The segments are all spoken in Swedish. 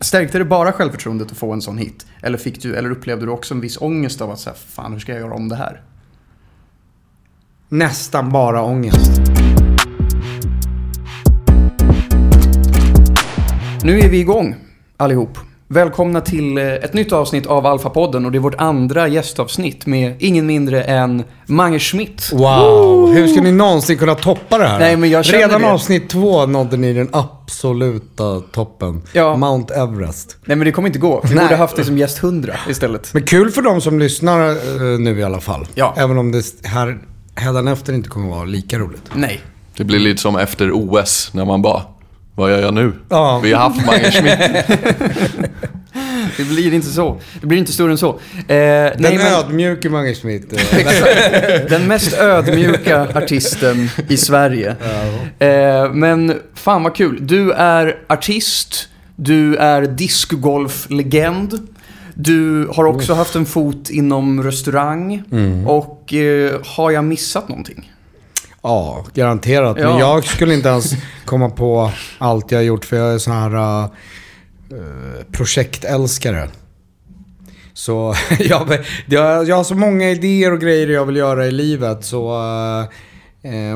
Stärkte det bara självförtroendet att få en sån hit? Eller fick du, eller upplevde du också en viss ångest av att säga, fan, hur ska jag göra om det här? Nästan bara ångest. Nu är vi igång allihop. Välkomna till ett nytt avsnitt av Alfapodden, och det är vårt andra gästavsnitt med ingen mindre än Mange Schmidt. Wow, hur ska ni någonsin kunna toppa det här? Nej, men jag känner redan det. Avsnitt 2 nådde ni den absoluta toppen, ja. Mount Everest. Nej, men det kommer inte gå, vi borde haft det som gäst 100 istället. Men kul för dem som lyssnar nu i alla fall, ja. Även om det här hädanefter inte kommer vara lika roligt. Nej. Det blir lite som efter OS när man bara, vad gör jag nu? Ja. Vi har haft Mange Schmidt. Det blir inte så. Det blir inte större än så. Ödmjuka Mange Schmidt. Den mest ödmjuka artisten i Sverige. Ja. Men fan vad kul. Du är artist. Du är discgolflegend. Du har också haft en fot inom restaurang. Mm. Och har jag missat någonting? Ja, garanterat. Ja. Men jag skulle inte ens komma på allt jag har gjort, för jag är sån här projektälskare. Så jag har så många idéer och grejer jag vill göra i livet, så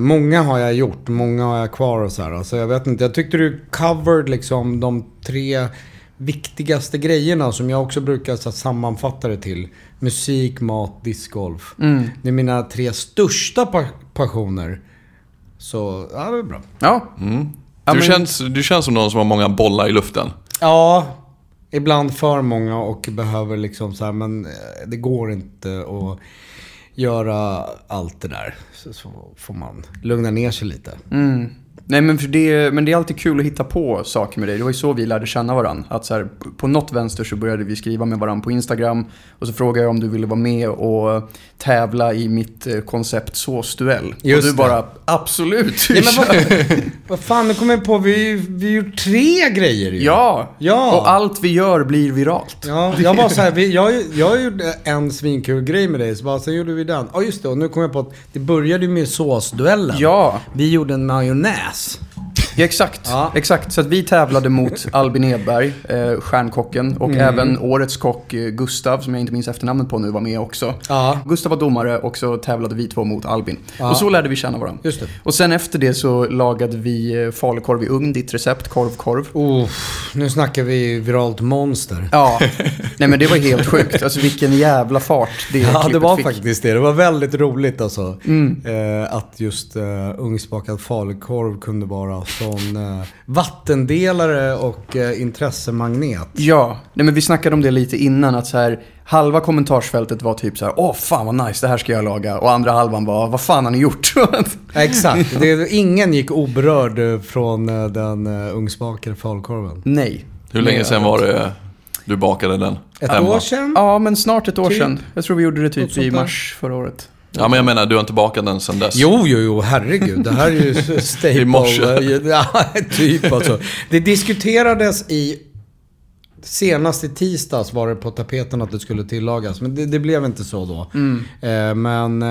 många har jag gjort, många har jag kvar och så här. Alltså, jag vet inte, jag tyckte du covered liksom de 3 viktigaste grejerna som jag också brukar så sammanfatta det till. Musik, mat, discgolf. Mm. Det är mina 3 största passioner. Så ja, det är bra. Ja. Mm. Du känns som någon som har många bollar i luften. Ja, ibland för många, och behöver liksom så här, men det går inte att göra allt det där. Så får man lugna ner sig lite. Mm. Nej, men, det är alltid kul att hitta på saker med dig. Det var ju så vi lärde känna varandra. Att så här, på något vänster så började vi skriva med varandra på Instagram. Och så frågade jag om du ville vara med och tävla i mitt koncept såsduell. Just. Och du bara, absolut. Nej, men vad fan, nu kommer jag på, vi gjort 3 grejer ju. Ja, och allt vi gör blir viralt. Ja, jag bara så här, jag gjorde en svinkul grej med dig. Så bara, sen gjorde vi den. Ja, just det, och nu kommer jag på att det började med såsduellen. Ja. Vi gjorde en majonnäs. Ja, exakt, ja. Exakt. Så att vi tävlade mot Albin Edberg, stjärnkocken, och även årets kock Gustav, som jag inte minns efternamnet på nu, var med också. Ja. Gustav var domare, och så tävlade vi 2 mot Albin. Ja. Och så lärde vi känna varandra. Just det. Och sen efter det så lagade vi falukorv i ugn, ditt recept, korv. Nu snackar vi viralt monster. Ja, nej, men det var helt sjukt. Alltså vilken jävla fart det klippet fick. Ja, det var faktiskt det. Det var väldigt roligt alltså. Att just ugnsbakad falukorv kunde vara sån vattendelare och intressemagnet. Ja, nej, men vi snackade om det lite innan, att så här, halva kommentarsfältet var typ så här, åh fan vad nice, det här ska jag laga. Och andra halvan var, vad fan har ni gjort? Exakt, ingen gick oberörd från den ugnsbakade falukorven. Nej. Hur länge sedan var det du bakade den? Ett år sedan? Ja, men snart ett år sedan. Jag tror vi gjorde det typ i mars förra året. Ja, men jag menar, du har inte bakat den sedan dess. Jo, herregud, det här är ju staple. Ja, typ alltså. Det diskuterades i senast i tisdags var det på tapeten att det skulle tillagas, men det blev inte så då. Men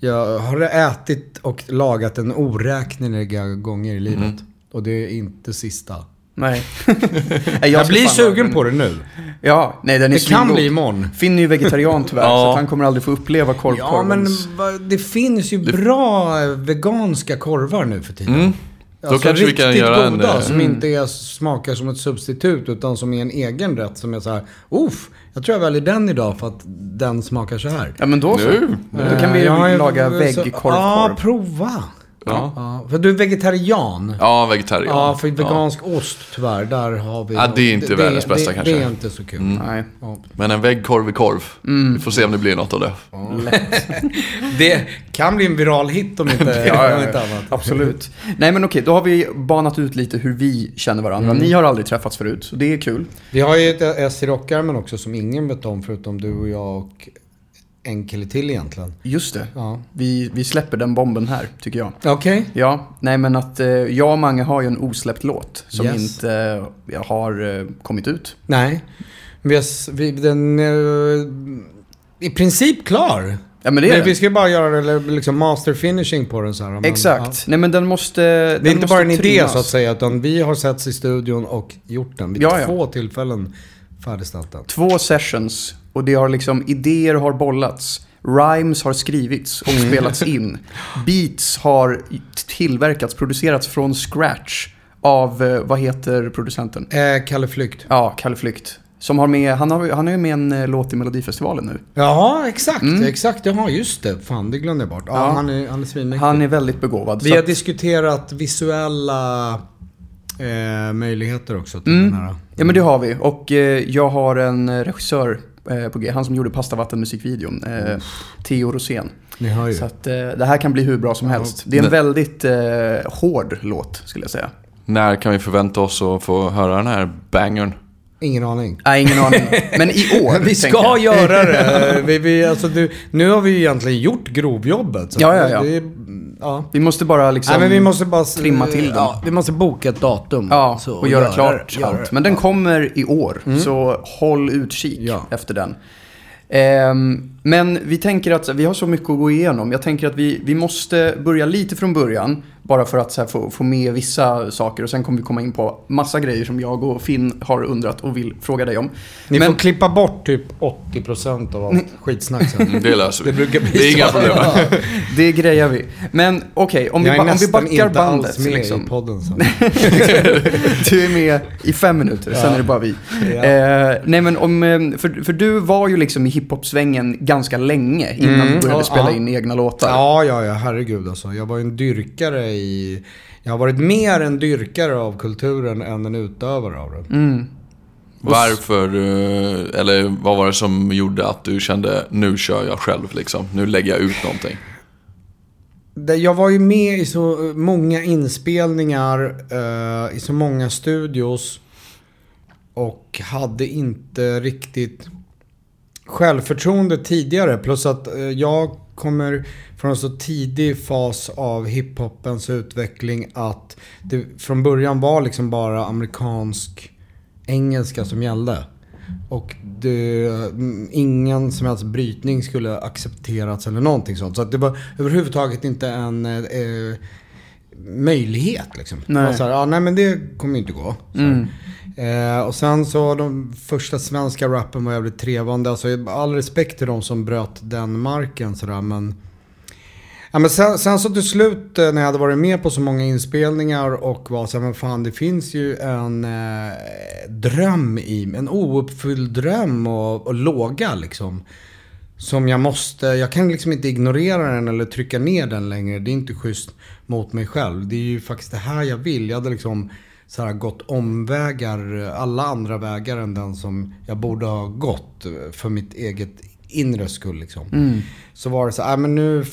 jag har ätit och lagat en oräkneliga gånger i livet, och det är inte sista. Nej. Jag blir sugen på det nu. Ja, nej, den är det kan bli imorgon. Finn är ju vegetarian tyvärr, så att han kommer aldrig få uppleva korvkorvens. Ja, men det finns ju bra veganska korvar nu för tiden. Då alltså kanske vi kan göra en riktigt goda som inte smakar som ett substitut, utan som är en egen rätt som är så här, jag tror jag väljer den idag för att den smakar så här. Ja, men då så. Då kan vi laga väggkorvkorv. Ja, prova. Ja. För du är vegetarian. Ja, vegetarian. Ja, för vegansk ost tyvärr, där har vi. Ja, det är inte världens bästa kanske. Det är inte så kul. Nej. Ja. Men en väggkorv i korv. Vi får se om det blir något av det. Ja. Det kan bli en viral hit om inte, inte annat. Absolut. Nej, men okej, då har vi banat ut lite hur vi känner varandra. Ni har aldrig träffats förut, så det är kul. Vi har ju ett S i rockärmen också som ingen vet om förutom du och jag och en kille till egentligen. Just det. Ja. Vi släpper den bomben här, tycker jag. Okej. Ja, nej, men att jag och Mange har ju en osläppt låt som inte har kommit ut. Nej. Vi den är i princip klar. Ja, men det vi ska bara göra liksom master finishing på den så här. Men, exakt. Ja. Nej, men den måste. Det är den inte bara en idé så att säga, utan vi har setts i studion och gjort den vid två tillfällen färdigställt den. 2 sessions och det har liksom idéer har bollats. Rhymes har skrivits och spelats in. Beats har tillverkats, producerats från scratch av, vad heter producenten? Kalle Flykt. Ja, Kalle Flykt. Som har med, han är ju med en låt i Melodifestivalen nu. Ja, exakt. Exakt. Ja, just det. Fan, det glömde jag bort. Ja, ja. Han är svinmäktig. Han är väldigt begåvad. Vi har diskuterat visuella möjligheter också till den här. Ja, men det har vi. Och jag har en regissör på G, han som gjorde Pastavattenmusikvideon, Theo Rosén. Ni hör ju. Så att det här kan bli hur bra som helst. Det är en väldigt hård låt, skulle jag säga. När kan vi förvänta oss att få höra den här bangern? Ingen aning. Nej, ingen aning. Men i år. Vi ska göra det. Vi, alltså, nu har vi egentligen gjort grovjobbet. Så ja. Vi måste bara liksom trimma till den. Ja, vi måste boka ett datum. Ja, så, och göra klart allt. Men den kommer i år. Så håll utkik efter den. Men vi tänker att vi har så mycket att gå igenom. Jag tänker att vi måste börja lite från början, bara för att så här få med vissa saker. Och sen kommer vi komma in på massa grejer som jag och Finn har undrat och vill fråga dig om. Ni får klippa bort typ 80% av allt skitsnack sen. Det löser vi. Det brukar bli. Det är inga problem. Det grejar vi. Men okej, om vi backar bandet liksom. I podden sen. Du är med i 5 minuter, sen är det bara vi. Ja. Nej, men för du var ju liksom i hiphopsvängen ganska länge innan du började spela in egna låtar. Ja, herregud alltså. Jag var en dyrkare Jag har varit mer en dyrkare av kulturen än en utövare av den. Varför, eller vad var det som gjorde att du kände, nu kör jag själv liksom, nu lägger jag ut någonting? Jag var ju med i så många inspelningar, i så många studios, och hade inte riktigt självförtroende tidigare, plus att jag kommer från en så tidig fas av hiphopens utveckling att det från början var liksom bara amerikansk engelska som gällde, och ingen som helst brytning skulle accepterats eller någonting sånt, så att det var överhuvudtaget inte en möjlighet liksom. Nej. Så här, nej, men det kommer ju inte gå. Och sen så de första svenska rappen var jävligt trevande, alltså all respekt till de som bröt den marken så där, men sen så till slut när jag hade varit med på så många inspelningar och var så här, men fan, det finns ju en dröm en ouppfylld dröm och låga liksom, som jag kan liksom inte ignorera den eller trycka ner den längre. Det är inte schysst mot mig själv. Det är ju faktiskt det här jag vill. Jag hade liksom så här gått omvägar, alla andra vägar än den som jag borde ha gått för mitt eget inre skull liksom. Så var det så här, men nu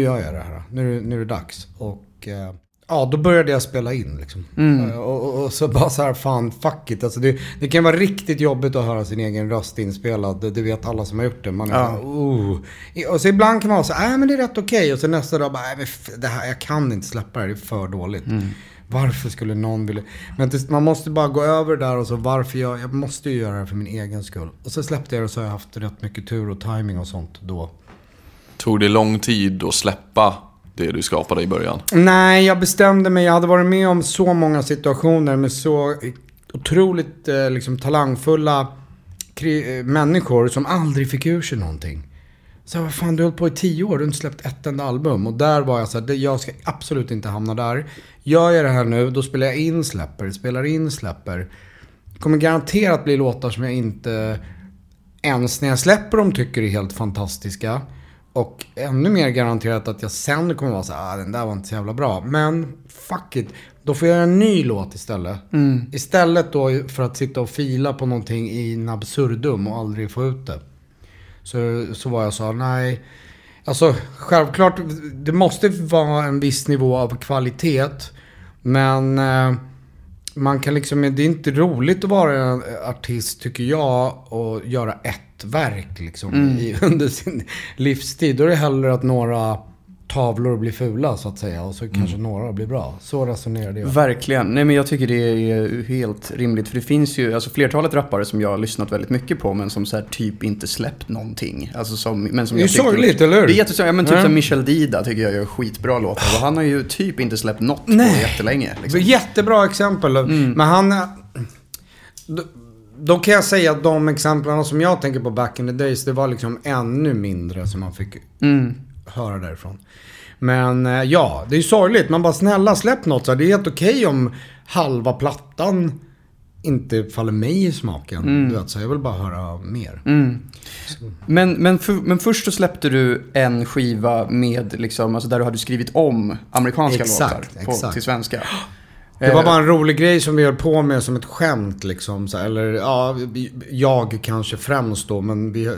gör jag det här. Nu är det dags. Och då började jag spela in liksom. Och så bara så här, fan, fuck it. Alltså det kan vara riktigt jobbigt att höra sin egen röst inspelad. Det vet alla som har gjort det. Man är så här, Och så ibland kan man vara så här, men det är rätt okej. Och så nästa dag bara, det här, jag kan inte släppa det är för dåligt. Varför skulle någon vilja? Men man måste bara gå över där och så, varför jag måste ju göra det för min egen skull. Och så släppte jag det, så har jag haft rätt mycket tur och timing och sånt då. Tog det lång tid att släppa det du skapade i början? Nej, jag bestämde mig. Jag hade varit med om så många situationer med så otroligt liksom talangfulla människor som aldrig fick ur sig någonting. Så vad fan, du höll på i 10 år, du har inte släppt ett enda album. Och där var jag så här, jag ska absolut inte hamna där. Gör jag det här nu, då spelar jag in, släpper. Det kommer garanterat bli låtar som jag inte ens när jag släpper dem tycker är helt fantastiska. Och ännu mer garanterat att jag sen kommer vara så här, den där var inte så jävla bra. Men fuck it, då får jag göra en ny låt istället. Istället då för att sitta och fila på någonting i en absurdum och aldrig få ut det. Så var jag så, nej. Alltså självklart, det måste vara en viss nivå av kvalitet. Men man kan liksom, det är inte roligt att vara en artist tycker jag, och göra ett verk liksom under sin livstid. Då är det hellre att några tavlor blir fula så att säga, och så kanske några blir bra. Så resonerar det. Verkligen. Nej, men jag tycker det är helt rimligt, för det finns ju alltså flertalet rappare som jag har lyssnat väldigt mycket på men som så här typ inte släppt någonting. Alltså som men som det är jag sorgligt, eller hur? Det är jättesorgligt. Ja, men typ som Michel Dida tycker jag gör skitbra låtar och han har ju typ inte släppt något på jättelänge liksom. Jättebra exempel. Men han då kan jag säga att de exemplen som jag tänker på back in the days, det var liksom ännu mindre som man fick höra därifrån. Men ja, det är ju sorgligt. Man bara, snälla släpp något. Så det är helt okej om halva plattan inte faller mig i smaken. Du vet, så jag vill bara höra mer. Men först så släppte du en skiva med liksom, alltså där du hade skrivit om amerikanska låtar till svenska. Det var bara en rolig grej som vi höll på med som ett skämt liksom, så här, eller ja, jag kanske främst då, men vi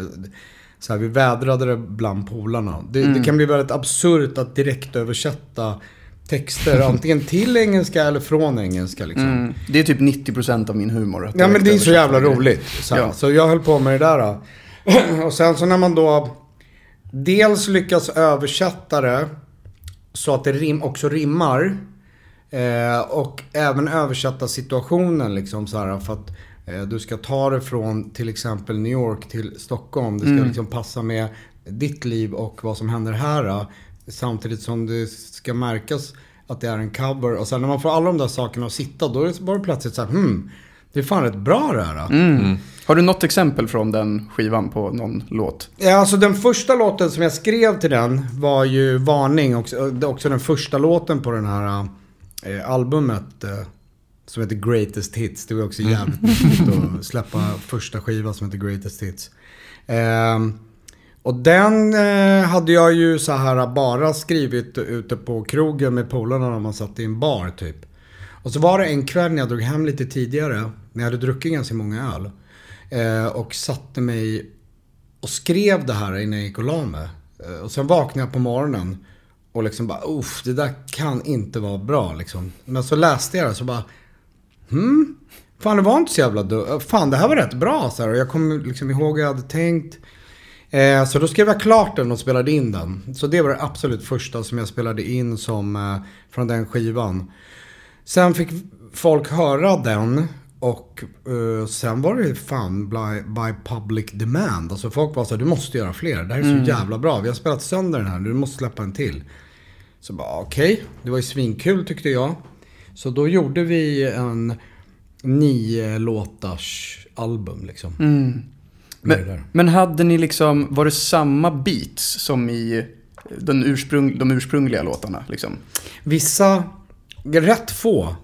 så här, vi vädrade det bland polarna. Det kan bli väldigt absurt att direkt översätta texter antingen till engelska eller från engelska liksom. Det är typ 90% av min humor. Ja, men det är så jävla roligt så, ja. Så jag höll på med det där och sen så när man då dels lyckas översätta det så att det också rimmar, och även översätta situationen liksom så här, för att du ska ta det från till exempel New York till Stockholm. Det ska liksom passa med ditt liv och vad som händer här då, samtidigt som det ska märkas att det är en cover. Och sen när man får alla de där sakerna att sitta, då är det bara plötsligt så här, det är fan rätt bra det här då. Har du något exempel från den skivan på någon låt? Ja, alltså den första låten som jag skrev till den var ju Varning, också den första låten på den här albumet som heter Greatest Hits. Det var också jävligt viktigt att släppa första skivan som heter Greatest Hits. Och den hade jag ju så här bara skrivit ute på krogen med polarna när man satt i en bar typ. Och så var det en kväll när jag drog hem lite tidigare, när jag hade druckit ganska många öl, och satte mig och skrev det här innan jag gick och la mig. Och sen vaknade jag på morgonen och liksom bara, uff, det där kan inte vara bra liksom. Men så läste jag det så bara, fan det var inte så jävla fan det här var rätt bra så här. Och jag kom liksom ihåg jag hade tänkt. Så då skrev jag klart den och spelade in den. Så det var det absolut första som jag spelade in som från den skivan. Sen fick folk höra den och sen var det fan by public demand. Alltså folk var så här, du måste göra fler. Det här är så jävla bra. Vi har spelat sönder den här, du måste släppa en till. Så bara okej. Det var ju svinkul tyckte jag. Så då gjorde vi en 9-låtars album liksom. Men hade ni liksom, var det samma beats som i de ursprungliga låtarna liksom? Vissa, rätt få.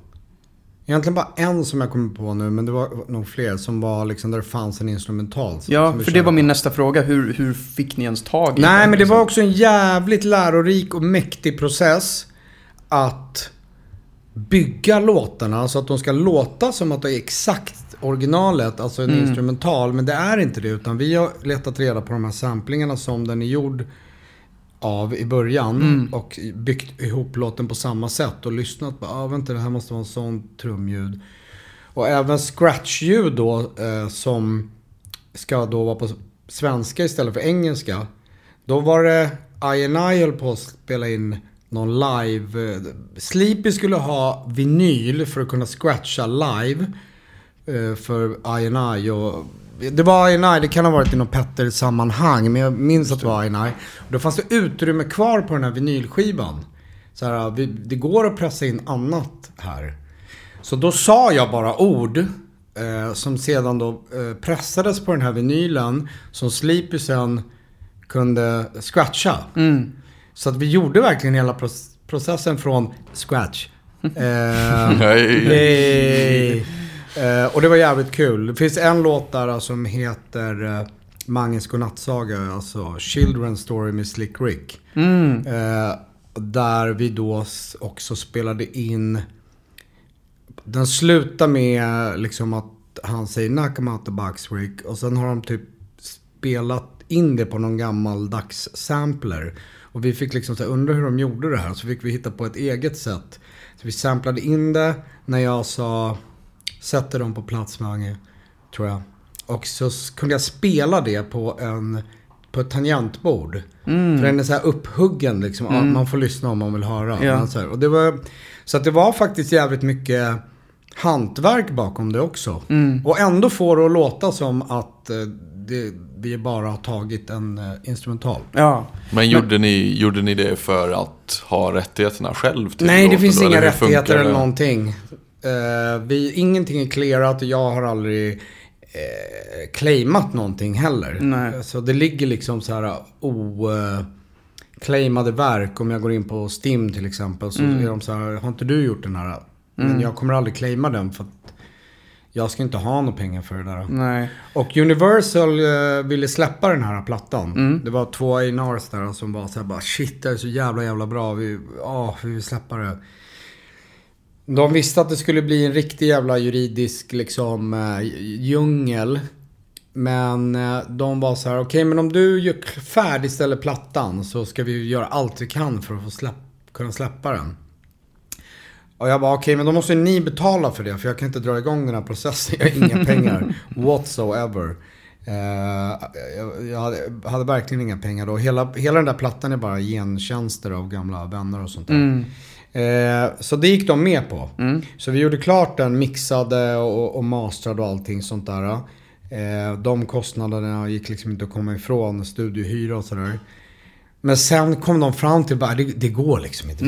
Egentligen bara en som jag kommer på nu, men det var nog fler som var liksom där det fanns en instrumental. Ja, för det var min nästa fråga. Hur fick ni ens tag i? Nej, men det var också en jävligt lärorik och mäktig process att bygga låtarna så att de ska låta som att det är exakt originalet, alltså en instrumental, men det är inte det, utan vi har letat reda på de här samplingarna som den är gjord av i början och byggt ihop låten på samma sätt och lyssnat på, vänta, det här måste vara en sån trumljud och även scratchljud då som ska då vara på svenska istället för engelska. Då var det I and I höll på att spela in någon live, Sleepy skulle ha vinyl för att kunna scratcha live för I and I, och det var I and I, det kan ha varit i någon Petter sammanhang, men jag minns att det var I and I. Då fanns det utrymme kvar på den här vinylskivan. Så här, det går att pressa in annat här. Så då sa jag bara ord som sedan då pressades på den här vinylen som Sleepy sen kunde scratcha. Så att vi gjorde verkligen hela processen från scratch. Och det var jävligt kul. Det finns en låt där som heter Manges godnattsaga, alltså Children's Story med Slick Rick. Där vi då också spelade in. Den slutar med liksom att han säger Nakamata Bugs Rick, och sen har de typ spelat in det på någon gammaldags sampler. Och vi fick liksom så här, undra hur de gjorde det här, så fick vi hitta på ett eget sätt. Så vi samplade in det när jag sa, sätter dem på plats, Mange, tror jag. Och så kunde jag spela det på en på ett tangentbord. Mm. För den är så här upphuggen liksom. Mm. Man får lyssna om man vill höra. Ja. Så här. Och det var, så att det var faktiskt jävligt mycket hantverk bakom det också. Mm. Och ändå får det att låta som att vi bara har tagit en instrumental. Ja. Men gjorde ni det för att ha rättigheterna själv till? Nej, det finns inga rättigheter eller någonting. Ingenting är clearat och jag har aldrig claimat någonting heller. Nej. Så det ligger liksom så här claimade verk. Om jag går in på Stim till exempel så är de så här, har inte du gjort den här? Men jag kommer aldrig claima den för att jag ska inte ha några pengar för det där. Nej. Och Universal ville släppa den här plattan. Mm. Det var 2 A&Rs där som var så här bara shit, det är så jävla bra. Vi vill släppa det. De visste att det skulle bli en riktig jävla juridisk liksom djungel. Men de var så här okej, men om du gör färdigställer plattan så ska vi göra allt vi kan för att få kunna släppa den. Och jag bara okej, men då måste ni betala för det. För jag kan inte dra igång den här processen. Jag har inga pengar whatsoever. Jag hade verkligen inga pengar då. Hela den där plattan är bara gentjänster av gamla vänner och sånt där. Mm. Så det gick de med på. Mm. Så vi gjorde klart den, mixade och masterade och allting sånt där. De kostnaderna gick liksom inte att komma ifrån. Studiohyra och sådär. Men sen kom de fram till bara, det går liksom inte.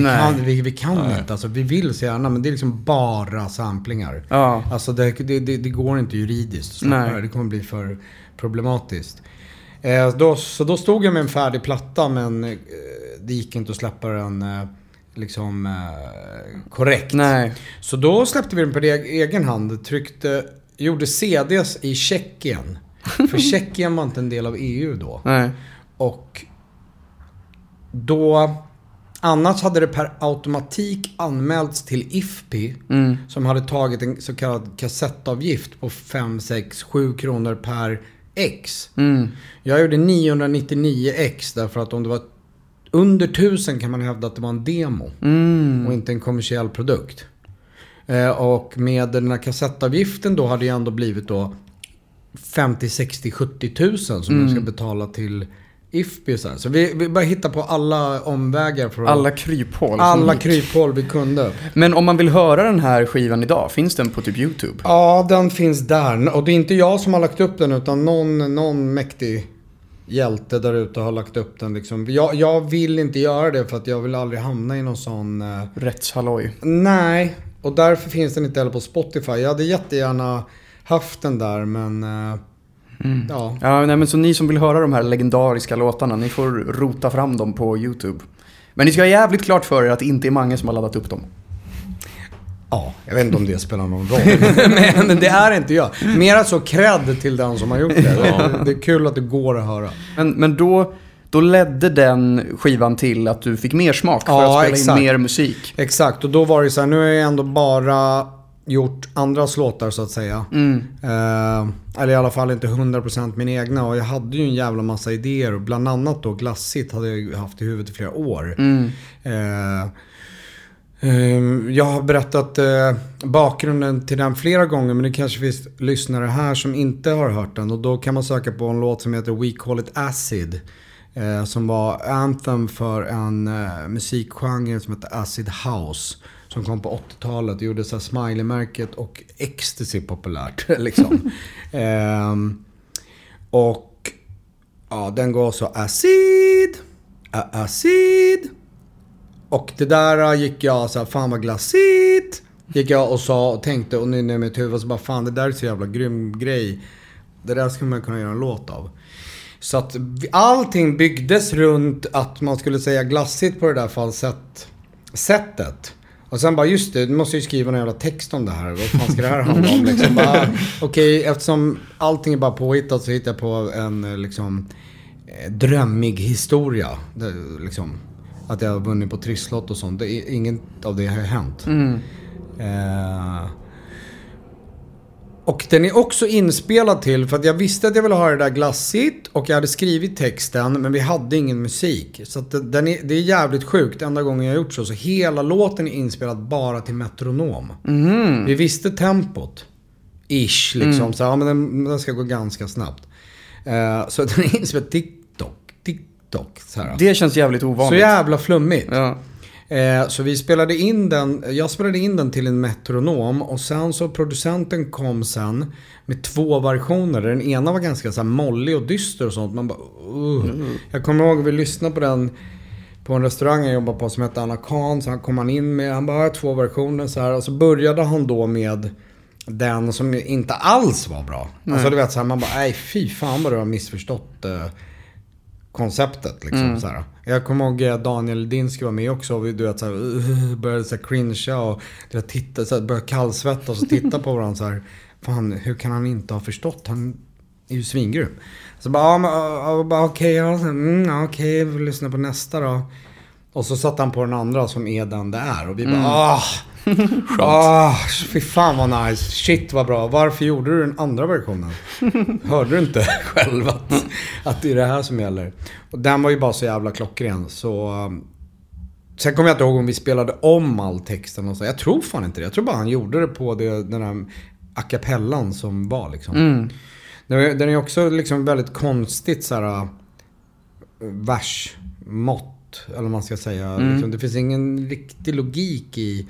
Vi kan inte. Alltså, vi vill så gärna, men det är liksom bara samplingar. Ja. Alltså det går inte juridiskt. Det kommer bli för problematiskt. Då stod jag med en färdig platta, men det gick inte att släppa den liksom korrekt. Nej. Så då släppte vi den på egen hand. Gjorde CDs i Tjeckien. För Tjeckien var inte en del av EU då. Nej. Och då annars hade det per automatik anmälts till IFPI som hade tagit en så kallad kassettavgift på 5-7 kronor per ex. Mm. Jag gjorde 999 ex därför att om det var under 1000 kan man hävda att det var en demo och inte en kommersiell produkt. Och med den här kassettavgiften då hade det ändå blivit då 50, 60, 70 000 som man ska betala till IFPI. Så vi bara hittar på alla omvägar. Alla kryphål. Alla kryphål vi kunde. Men om man vill höra den här skivan idag, finns den på typ Youtube? Ja, den finns där. Och det är inte jag som har lagt upp den utan någon mäktig hjälte där ute har lagt upp den liksom. Jag vill inte göra det för att jag vill aldrig hamna i någon sån rättshalloj. Nej, och därför finns den inte heller på Spotify. Jag hade jättegärna haft den där men Ja, nej, men så ni som vill höra de här legendariska låtarna, ni får rota fram dem på Youtube. Men ni ska ha jävligt klart för er att det inte är många som har laddat upp dem. Ja, jag vet inte om det spelar någon roll. Men det är inte jag. Mera så cred till den som har gjort det. Ja. Det är kul att det går att höra. Men då ledde den skivan till att du fick mer smak för att spela in mer musik. Exakt, och då var det så här, nu har jag ändå bara gjort andra låtar så att säga. Eller i alla fall inte 100% min egna. Och jag hade ju en jävla massa idéer. Och bland annat då Glassit hade jag haft i huvudet i flera år. Jag har berättat bakgrunden till den flera gånger, men det kanske finns lyssnare här som inte har hört den. Och då kan man söka på en låt som heter We Call It Acid, som var anthem för en musikgenre som heter Acid House, som kom på 80-talet och gjorde så här smiley-märket och ecstasy populärt liksom. Och ja, den går så acid, acid. Och det där gick jag så här, fan vad glassigt. Gick jag och sa och tänkte och nu i mitt huvud så bara fan, det där är så jävla grym grej. Det där skulle man kunna göra en låt av. Så att allting byggdes runt att man skulle säga glassigt på det där sättet. Och sen bara just det, du måste ju skriva en jävla text om det här. Vad fan ska det här handla om? Liksom bara, okej, eftersom allting är bara påhittat så hittar jag på en liksom drömmig historia. Det, liksom att jag har vunnit på trisslott och sånt. Ingen av det har hänt. Och den är också inspelad till, för att jag visste att jag ville ha det där glassigt och jag hade skrivit texten, men vi hade ingen musik. Så att det är jävligt sjukt. Enda gången jag har gjort så hela låten är inspelad bara till metronom. Vi visste tempot. Ish, liksom. Så, ja, men den ska gå ganska snabbt. Så den är inspelad tick-tock. dock. Så här. Det känns jävligt ovanligt. Så jävla flummigt. Ja. Så vi spelade in den, jag spelade in den till en metronom och sen så producenten kom sen med två versioner. Den ena var ganska så här mollig och dyster och sånt. Man bara, Jag kommer ihåg att vi lyssnade på den på en restaurang jag jobbade på som hette Anna Khan. Så han kom in med, han bara, två versioner så här. Och så började han då med den som inte alls var bra. Nej. Alltså du vet så här, man bara, nej fy fan vad du har missförstått konceptet liksom så här. Jag kommer ihåg Daniel Dinske var med också och vi du vet så här, började så här cringea och jag tittade så här, började kallsvetta och så titta på varandra så här, fan hur kan han inte ha förstått, han är ju svingrum. Så bara okej, vi lyssnar på nästa då. Och så satt han på den andra som är den det är och vi bara fy fan vad nice, shit vad bra, varför gjorde du den andra versionen? Hörde du inte själv att det är det här som gäller? Och den var ju bara så jävla klockren. Så sen kommer jag inte ihåg om vi spelade om all texten och så. Jag tror fan inte det, jag tror bara han gjorde det på den här a cappellan som var liksom. Den är också liksom väldigt konstigt så här versmått eller man ska säga. Liksom, det finns ingen riktig logik i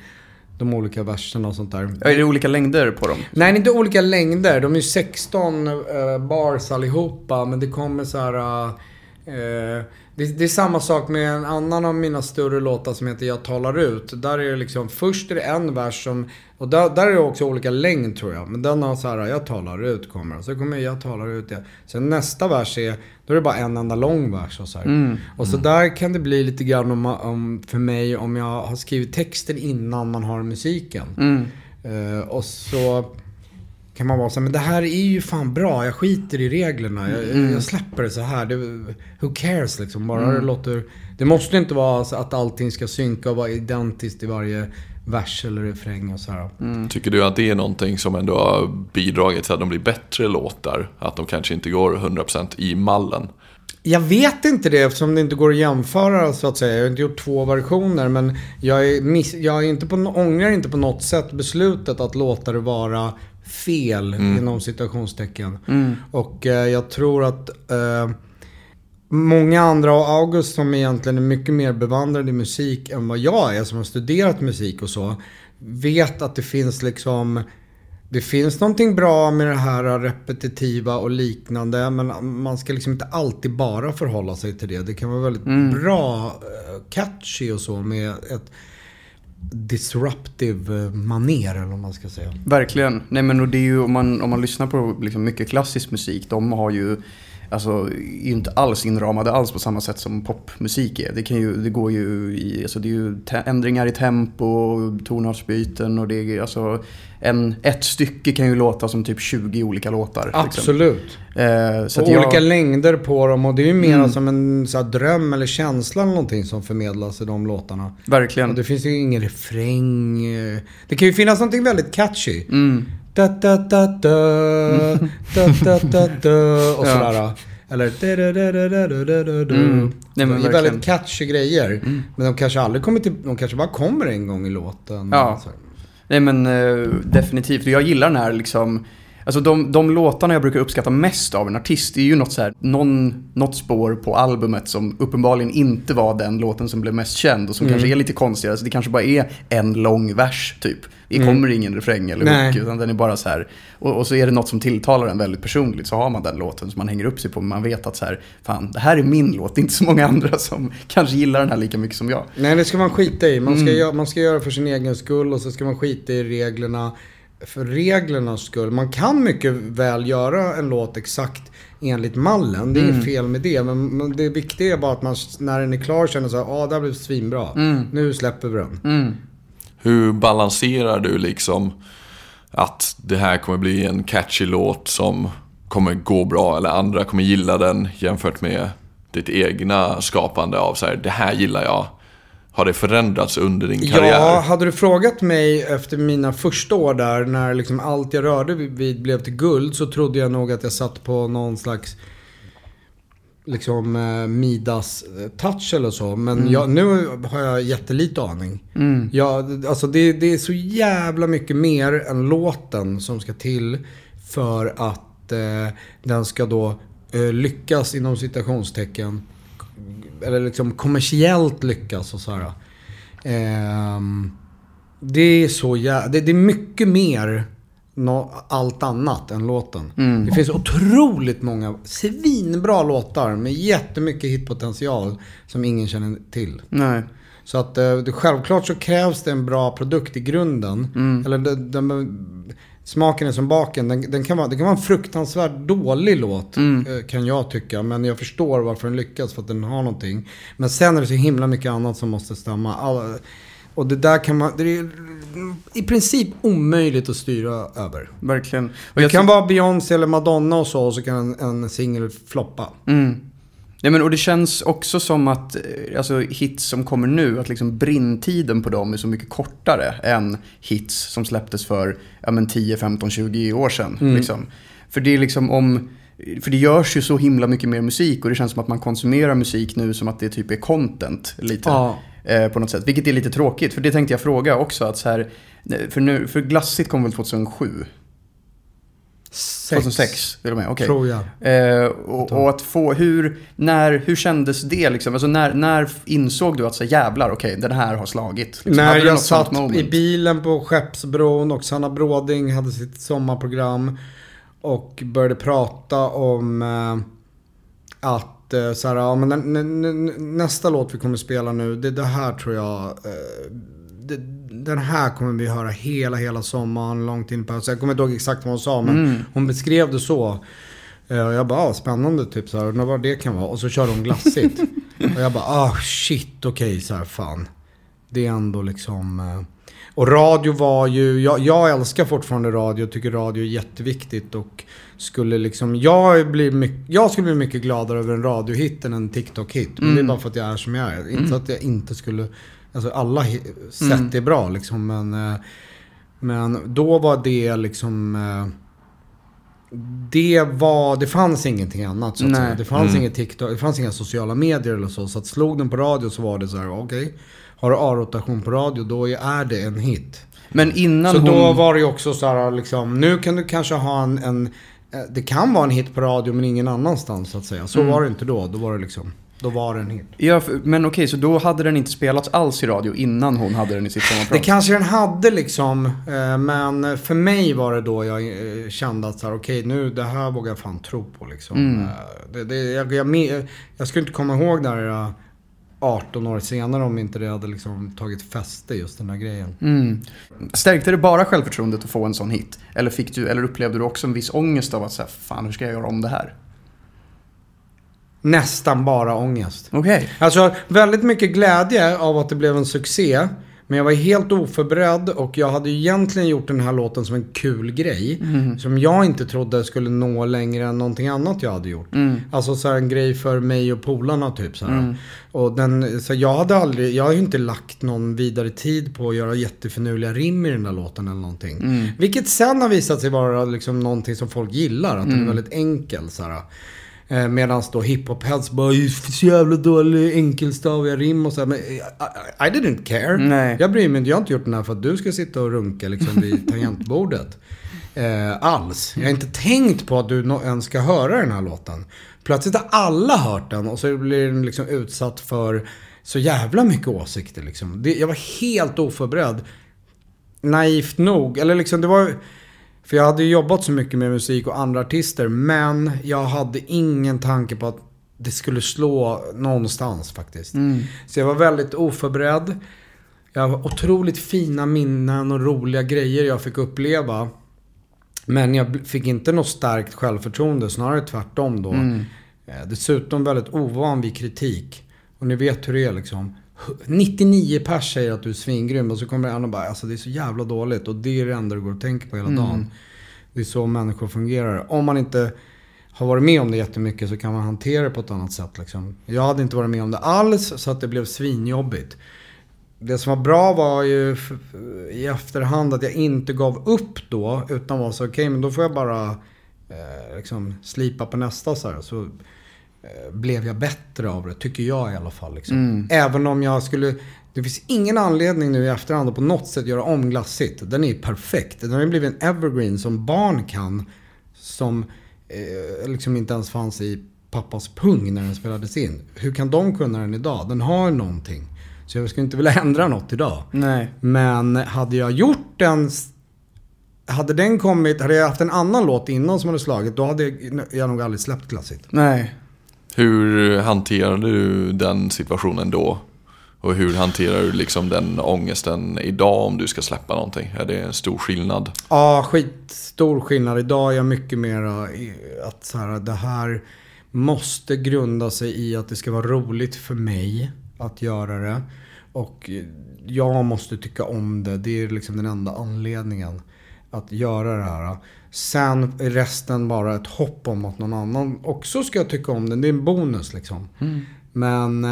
de olika verserna och sånt där. Är det olika längder på dem? Nej, inte olika längder. De är 16 bars allihopa, men det kommer så här det är samma sak med en annan av mina större låtar som heter Jag talar ut. Där är det liksom, först är det en vers som, och där är det också olika längd tror jag. Men den har så här, jag talar ut kommer. Så kommer jag talar ut det. Sen nästa vers är, då är det bara en enda lång vers och så här. Och så där kan det bli lite grann om för mig om jag har skrivit texten innan man har musiken. Och så kan man vara så här, men det här är ju fan bra, jag skiter i reglerna, jag släpper det så här, det, who cares liksom, bara det låter, det måste inte vara så att allting ska synka och vara identiskt i varje vers eller refräng och så här. Tycker du att det är någonting som ändå har bidragit till att de blir bättre låtar, att de kanske inte går 100% i mallen? Jag vet inte det, eftersom det inte går att jämföra så att säga. Jag har inte gjort två versioner, men ångrar inte på något sätt beslutet att låta det vara fel inom citationstecken. Och jag tror att många andra och August som egentligen är mycket mer bevandrade i musik än vad jag är, som har studerat musik och så, vet att det finns liksom, det finns någonting bra med det här repetitiva och liknande, men man ska liksom inte alltid bara förhålla sig till det. Det kan vara väldigt bra, catchy och så, med ett disruptive maner eller vad man ska säga. Verkligen. Nej, men det är ju, om man lyssnar på liksom mycket klassisk musik, de har ju alltså inte alls inramade alls på samma sätt som popmusik är. Det är ju ändringar i tempo, tonartsbyten och det är alltså ett stycke kan ju låta som typ 20 olika låtar. Absolut. Så olika längder på dem, och det är ju mer som en så här dröm eller känsla eller någonting som förmedlas i de låtarna. Verkligen. Och det finns ju ingen refräng. Det kan ju finnas någonting väldigt catchy. Och sådär. Eller det är väldigt catchy grejer. Men de kanske aldrig kommer till, de kanske bara kommer en gång i låten. Ja. Så. Nej, men definitivt. Jag gillar när liksom, alltså de låtarna jag brukar uppskatta mest av en artist är ju något så här, något spår på albumet som uppenbarligen inte var den låten som blev mest känd och som kanske är lite konstigare. Så det kanske bara är en lång vers typ. Det kommer ingen refräng eller hook, utan den är bara så här. Och så är det något som tilltalar en väldigt personligt, så har man den låten som man hänger upp sig på. Men man vet att så här, fan, det här är min låt. Det är inte så många andra som kanske gillar den här lika mycket som jag. Nej, det ska man skita i. Man ska göra för sin egen skull, och så ska man skita i reglerna för reglernas skull. Man kan mycket väl göra en låt exakt enligt mallen. Det är fel med det. Men det viktiga är bara att man när den är klar känner så här, det här blev svinbra. Nu släpper vi den. Hur balanserar du liksom att det här kommer bli en catchy låt som kommer gå bra eller andra kommer gilla den, jämfört med ditt egna skapande av så här, det här gillar jag? Har det förändrats under din karriär? Ja, hade du frågat mig efter mina första år där, när liksom allt jag rörde vid blev till guld, så trodde jag nog att jag satt på någon slags liksom Midas touch eller så. Men nu har jag jättelite aning. Alltså det är så jävla mycket mer än låten som ska till för att den ska då lyckas inom citationstecken eller liksom kommersiellt lyckas och så här. Det är så det är mycket mer allt annat än låten. Mm. Det finns otroligt många svinbra låtar med jättemycket hitpotential som ingen känner till. Nej. Så att självklart så krävs det en bra produkt i grunden. Mm. Eller smaken är som baken. Det kan vara en fruktansvärt dålig låt, kan jag tycka. Men jag förstår varför den lyckas, för att den har någonting. Men sen är det så himla mycket annat som måste stämma. Och det där kan man... Det är i princip omöjligt att styra över. Verkligen. Det kan vara Beyoncé eller Madonna och så kan en singel floppa. Mm. Ja, men, och det känns också som att alltså, hits som kommer nu, att liksom brintiden på dem är så mycket kortare än hits som släpptes för 10, 15, 20 år sedan. Mm. Liksom. För det är liksom för det görs ju så himla mycket mer musik, och det känns som att man konsumerar musik nu som att det typ är content lite. Ja. På något sätt, vilket är lite tråkigt, för det tänkte jag fråga också, att så här, för Glassit kom väl 2007? 2006 är det med, okej. Tror jag. Och att få hur kändes det liksom? Alltså när insåg du att så här, jävlar, okej, den här har slagit liksom? När jag satt i bilen på Skeppsbron och Sanna Bråding hade sitt sommarprogram och började prata om att så här, ja, men nästa låt vi kommer spela nu, det här tror jag, den här kommer vi höra hela sommaren, långt in på, så jag kommer inte ihåg exakt vad hon sa, men hon beskrev det så. Jag bara, spännande typ så här, vad det kan vara, och så kör hon Glassit. Och jag bara, shit, okej, så här, fan. Det är ändå liksom och radio var ju, jag älskar fortfarande radio, tycker radio är jätteviktigt, och skulle liksom, jag skulle bli mycket gladare över en radiohit än en TikTok-hit. Men det är bara för att jag är som jag är. Inte att jag inte skulle, alltså alla sätt är bra liksom, men då var det liksom, det fanns ingenting annat så att säga. Det fanns inget TikTok, det fanns inga sociala medier eller så att slog den på radio så var det så här, okej. Har du A-rotation på radio, då är det en hit. Men innan så då var det ju också så här liksom, nu kan du kanske ha en det kan vara en hit på radio men ingen annanstans så att säga. Så var det inte då. Då var det liksom, då var det en hit. Ja, men okej, så då hade den inte spelats alls i radio innan hon hade den i sitt sommarprogram. Det kanske den hade liksom, men för mig var det då jag kände att så här, okej, nu det här vågar jag fan tro på liksom. Jag skulle inte komma ihåg när jag 18 år senare om inte det hade liksom tagit fäste, just den här grejen. Stärkte det bara självförtroendet att få en sån hit? Eller upplevde du också en viss ångest av att säga, fan, hur ska jag göra om det här? Nästan bara ångest. Okej. Alltså väldigt mycket glädje av att det blev en succé, men jag var helt oförberedd, och jag hade egentligen gjort den här låten som en kul grej som jag inte trodde skulle nå längre än någonting annat jag hade gjort. Alltså så här, en grej för mig och polarna typ så här. Och så jag har ju inte lagt någon vidare tid på att göra jätteförnuliga rim i den där låten eller någonting. Vilket sen har visat sig vara liksom någonting som folk gillar, att den är väldigt enkel så här. Medan då hiphopheads bara, så jävla dålig enkelstaviga rim och så här, men I didn't care. Nej. Jag bryr mig inte, jag har inte gjort den här för att du ska sitta och runka liksom vid tangentbordet alls. Jag har inte tänkt på att du ens ska höra den här låten. Plötsligt har alla hört den, och så blir den liksom utsatt för så jävla mycket åsikter liksom. Jag var helt oförberedd, naivt nog, eller liksom det var. För jag hade jobbat så mycket med musik och andra artister, men jag hade ingen tanke på att det skulle slå någonstans faktiskt. Så jag var väldigt oförberedd. Jag har otroligt fina minnen och roliga grejer jag fick uppleva, men jag fick inte något starkt självförtroende, snarare tvärtom då. Dessutom väldigt ovan vid kritik. Och ni vet hur det är liksom, 99 pers säger att du är svingrym, och så kommer han och bara, alltså det är så jävla dåligt, och det är det enda du går och tänker på hela dagen. Det är så människor fungerar. Om man inte har varit med om det jättemycket så kan man hantera det på ett annat sätt liksom. Jag hade inte varit med om det alls, så att det blev svinjobbigt. Det som var bra var ju i efterhand att jag inte gav upp då, utan var så okej, men då får jag bara liksom slipa på nästa så här, så blev jag bättre av det, tycker jag i alla fall liksom. Även om det finns ingen anledning nu i efterhand att på något sätt göra om Glassit. Den är perfekt, den har blivit en evergreen som barn kan, som liksom inte ens fanns i pappas pung när den spelades in. Hur kan de kunna den idag? Den har någonting. Så jag skulle inte vilja ändra något idag. Nej. Men hade jag gjort den... Hade den kommit... Hade jag haft en annan låt innan som hade slagit, då hade jag nog aldrig släppt Glassit. Nej. Hur hanterade du den situationen då? Och hur hanterar du liksom den ångesten idag om du ska släppa någonting? Är det en stor skillnad? Ja, skitstor skillnad. Idag är jag mycket mer att så här, det här måste grunda sig i att det ska vara roligt för mig att göra det. Och jag måste tycka om det. Det är liksom den enda anledningen att göra det här. Sen är resten bara ett hopp om att någon annan också ska tycka om det. Det är en bonus liksom. Mm. Men...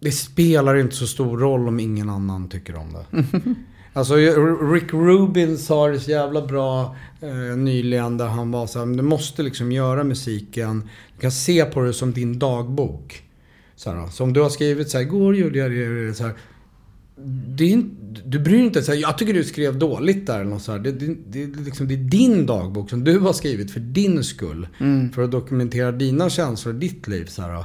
det spelar inte så stor roll om ingen annan tycker om det. Alltså Rick Rubin sa det så jävla bra nyligen, där han var så här, du måste liksom göra musiken, du kan se på det som din dagbok. Så här, så om du har skrivit så här, går gjorde jag det så här, det är inte, du bryr inte så här, jag tycker du skrev dåligt där eller så här, det är liksom, det är din dagbok som du har skrivit för din skull, för att dokumentera dina känslor och ditt liv så här.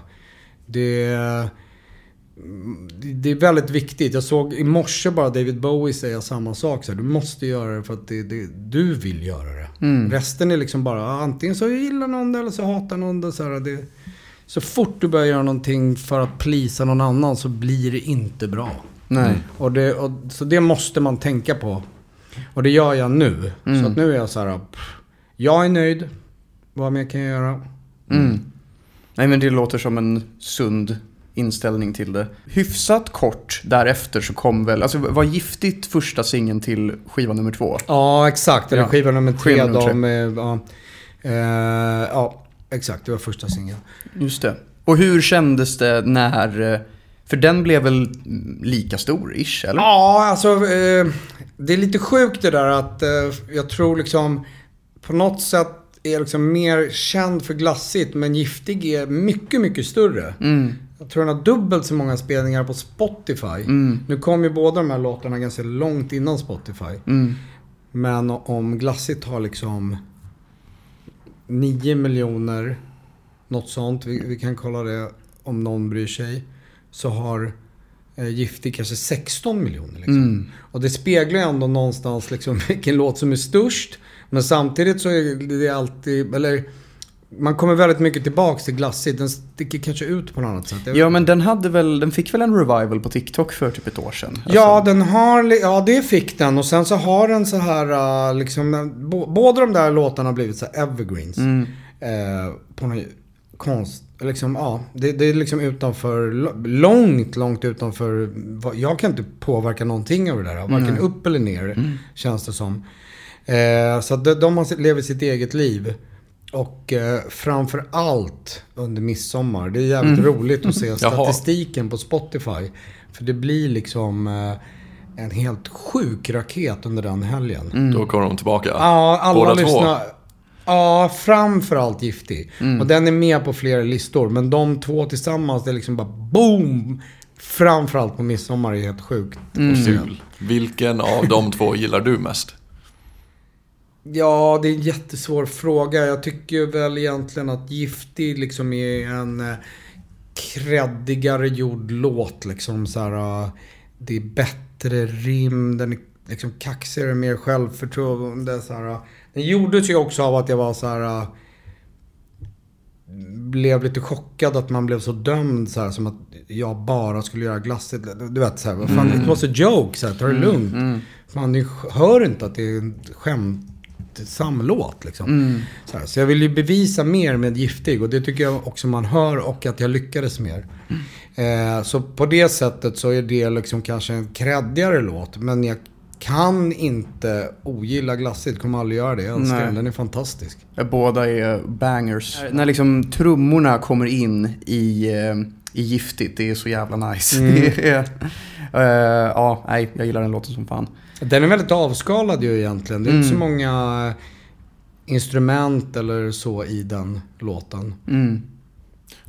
Det är väldigt viktigt. Jag såg i morse bara David Bowie säga samma sak. Så här, du måste göra det för att du vill göra det. Mm. Resten är liksom bara, antingen så gillar någon det eller så hatar någon det. Så här, så fort du börjar göra någonting för att plisa någon annan så blir det inte bra. Nej. Mm. Och så det måste man tänka på. Och det gör jag nu. Mm. Så att nu är jag så här, jag är nöjd. Vad mer kan jag göra? Mm. Nej, men det låter som en sund inställning till det. Hyfsat kort därefter så kom väl, alltså var Giftigt första singeln till skiva nummer 2? Ja, exakt. Eller skiva nummer 3. Ja, exakt. Det var första singeln. Just det. Och hur kändes det när, för den blev väl lika stor-ish, eller? Ja, alltså det är lite sjukt det där att jag tror liksom på något sätt är liksom mer känd för Glassit, men Giftig är mycket, mycket större. Mm. Jag tror den har dubbelt så många spelningar på Spotify. Mm. Nu kom ju båda de här låtarna ganska långt innan Spotify. Mm. Men om Glassit har liksom 9 miljoner, något sånt, vi kan kolla det om någon bryr sig, så har Giftig kanske 16 miljoner. Liksom. Mm. Och det speglar ju ändå någonstans liksom vilken låt som är störst. Men samtidigt så är det alltid... eller, man kommer väldigt mycket tillbaka till Glassit. Den sticker kanske ut på något annat sätt. Ja, men den fick väl en revival på TikTok för typ ett år sedan? Alltså. Ja, det fick den. Och sen så har den så här... liksom, båda de där låtarna har blivit så här evergreens. Mm. På någon konst... liksom, ja, det är liksom utanför... långt, långt utanför... jag kan inte påverka någonting av det där. Varken upp eller ner, känns det som. Så de har levt sitt eget liv. Och framför allt under midsommar. Det är jävligt roligt att se statistiken på Spotify. För det blir liksom en helt sjuk raket under den helgen. Mm. Då kommer de tillbaka. Ja, alla lyssnar. Ja, framförallt Giftig. Mm. Och den är med på flera listor. Men de två tillsammans, det är liksom bara boom! Framförallt på midsommar är helt sjukt. Mm. Vilken av de två gillar du mest? Ja, det är en jättesvår fråga. Jag tycker väl egentligen att Giftig liksom är en kreddigare gjord låt. Liksom så här, det är bättre rim, den är liksom kaxigare, mer självförtroende. Så här. Den gjordes ju också av att jag var så här, blev lite chockad att man blev så dömd så här, som att jag bara skulle göra Glassit. Du vet så här, vad fan, det var en joke så här, ta det lugnt. Mm. Man hör inte att det är en skämtsam låt liksom. Så här, så jag vill ju bevisa mer med Giftig, och det tycker jag också man hör, och att jag lyckades mer. Så på det sättet så är det liksom kanske en kreddigare låt, men jag kan inte ogilla Glassit, kommer aldrig göra det. Den är fantastisk. Båda är bangers. När liksom trummorna kommer in i Giftigt, det är så jävla nice. Jag gillar den låten som fan. Den är väldigt avskalad ju egentligen. Det är inte så många instrument eller så i den låten. Mm.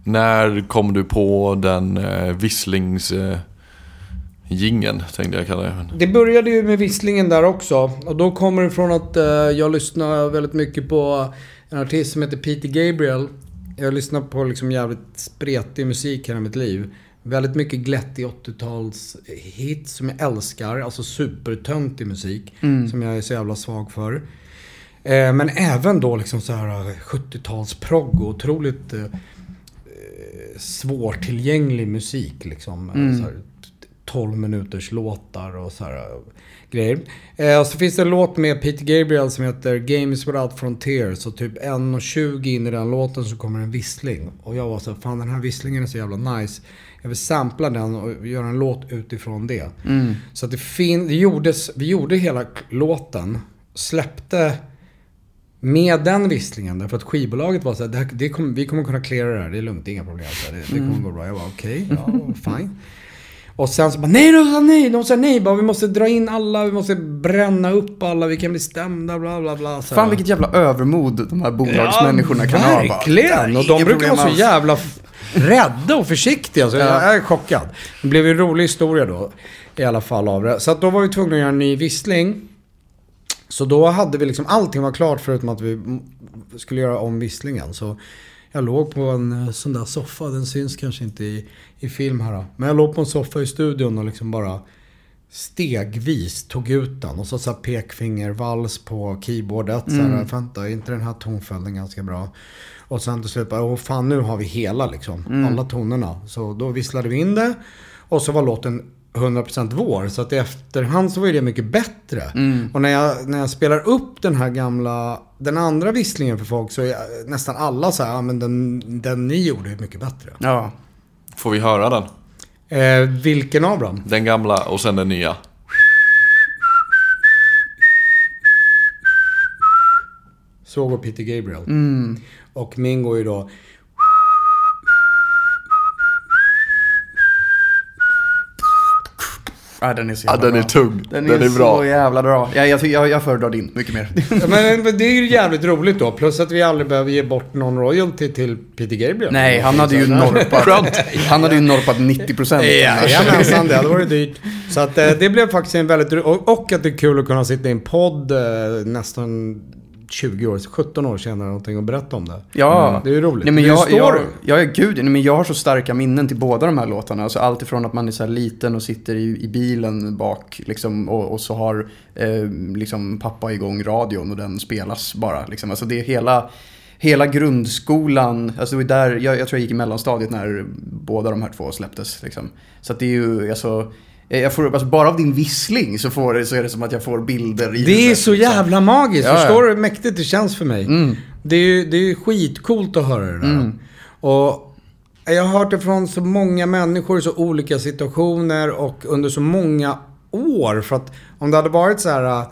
När kom du på den visslings-gingen, tänkte jag kalla det? Det började ju med visslingen där också. Och då kommer det från att jag lyssnar väldigt mycket på en artist som heter Peter Gabriel. jag har lyssnat på liksom jävligt spretig musik hela mitt liv. Väldigt mycket glättig 80-tals hits som jag älskar. Alltså supertöntig musik som jag är så jävla svag för. Men även då liksom så här 70-tals prog och otroligt svårtillgänglig musik liksom. Så här, 12 minuters låtar och så här grejer. Och så finns det en låt med Peter Gabriel som heter Games Without Frontiers, och typ 1:20 in i den låten så kommer en vissling. Och jag var så här, fan, den här visslingen är så jävla nice. Jag vill sampla den och göra en låt utifrån det. Så att det vi gjorde hela låten, släppte med den visslingen, därför att skivbolaget var så här, vi kommer kunna klara det här, det är lugnt, inga problem. Så här, det kommer gå bra. Jag var okej, ja, fine. Och sen så bara, nej, bara, vi måste dra in alla, vi måste bränna upp alla, vi kan bli stämda, bla bla bla. Fan, vilket jävla övermod de här bolagsmänniskorna kan ha. Ja, verkligen. Och de brukar vara så jävla rädda och försiktiga, så jag är chockad. Det blev en rolig historia då, i alla fall, av det. Så att då var vi tvungna att göra en ny vissling. Så då hade vi liksom, allting var klart förutom att vi skulle göra om visslingen, så... Jag låg på en sån där soffa, den syns kanske inte i film här då. Men jag låg på en soffa i studion och liksom bara stegvis tog ut den. Och så här pekfingervals på keyboardet. Så här, vänta, är inte den här tonföljden ganska bra? Och sen till slut bara, åh fan, nu har vi hela liksom, alla tonerna. Så då visslade vi in det och så var låten 100% vår. Så att i efterhand så var ju det mycket bättre. Och när jag spelar upp den här gamla, den andra visslingen för folk, så är nästan alla så här, ja, men den ni gjorde är mycket bättre. Ja. Får vi höra den? Vilken av dem? Den gamla och sen den nya. Så går Peter Gabriel. Och min går ju då... Ja, den är så jävla, den är tung. Den är så bra. Jävla bra. Jag föredrar din mycket mer. Ja, men det är ju jävligt roligt då. Plus att vi aldrig behöver ge bort någon royalty till Peter Gabriel. Nej, han hade ju norpat. Han hade ju norpat 90%. Ja, det hade varit dyrt. Så att, det blev faktiskt en väldigt... Och att det är kul att kunna sitta i en podd nästan... 20 år, 17 år senare någonting och berätta om det. Ja, det är ju roligt. Nej, men jag har så starka minnen till båda de här låtarna. Alltså allt ifrån att man är så här liten och sitter i bilen bak liksom, och så har liksom pappa igång radion och den spelas bara liksom. Alltså det är hela grundskolan, alltså det där jag tror jag gick i mellanstadiet när båda de här två släpptes liksom. Så att det är ju alltså, jag får, alltså bara av din vissling så är det som att jag får bilder i det är så liksom. Jävla magiskt, ja. Förstår du hur mäktigt det känns för mig? Det är ju skitcoolt att höra det där. Och jag har hört det från så många människor i så olika situationer och under så många år. För att om det hade varit så här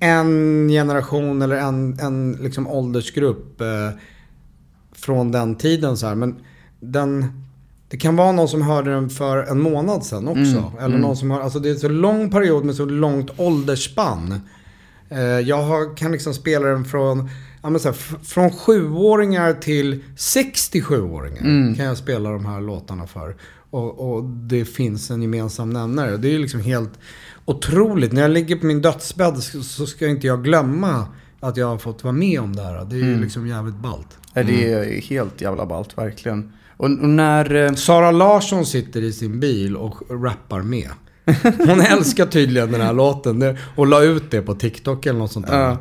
en generation eller en liksom åldersgrupp från den tiden så här, men det kan vara någon som hörde den för en månad sedan också. Eller någon som har, alltså det är en så lång period med så långt åldersspann. Jag kan liksom spela den från, ja, men så här, från 7-åringar till 67-åringar kan jag spela de här låtarna för. Och det finns en gemensam nämnare. Det är ju liksom helt otroligt. När jag ligger på min dödsbädd så ska inte jag glömma att jag har fått vara med om det här. Det är ju liksom jävligt ballt. Det är helt jävla ballt, verkligen. Och när Sara Larsson sitter i sin bil och rappar med. Hon älskar tydligen den här låten och la ut det på TikTok eller något sånt där.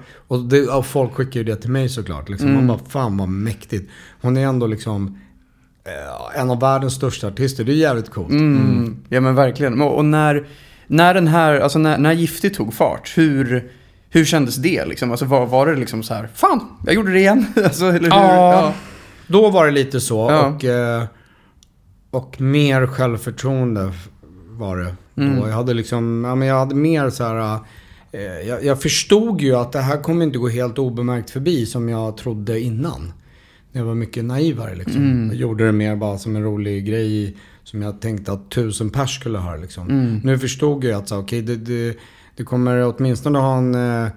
Och folk skickar ju det till mig såklart liksom. Man bara, fan vad mäktigt. Hon är ändå liksom en av världens största artister. Det är jävligt coolt. Ja, men verkligen. Och när den här, alltså när Giftig tog fart, hur kändes det liksom? Alltså var det liksom så här, fan, jag gjorde det igen alltså, eller hur? Ja. Då var det lite så, ja. och mer självförtroende var det. Då jag hade liksom, ja, men jag hade mer så här, jag förstod ju att det här kommer inte gå helt obemärkt förbi som jag trodde innan. Jag var mycket naivare liksom. Jag gjorde det mer bara som en rolig grej som jag tänkte att 1000 pers skulle höra liksom. Nu förstod jag att så okej, det kommer åtminstone ha en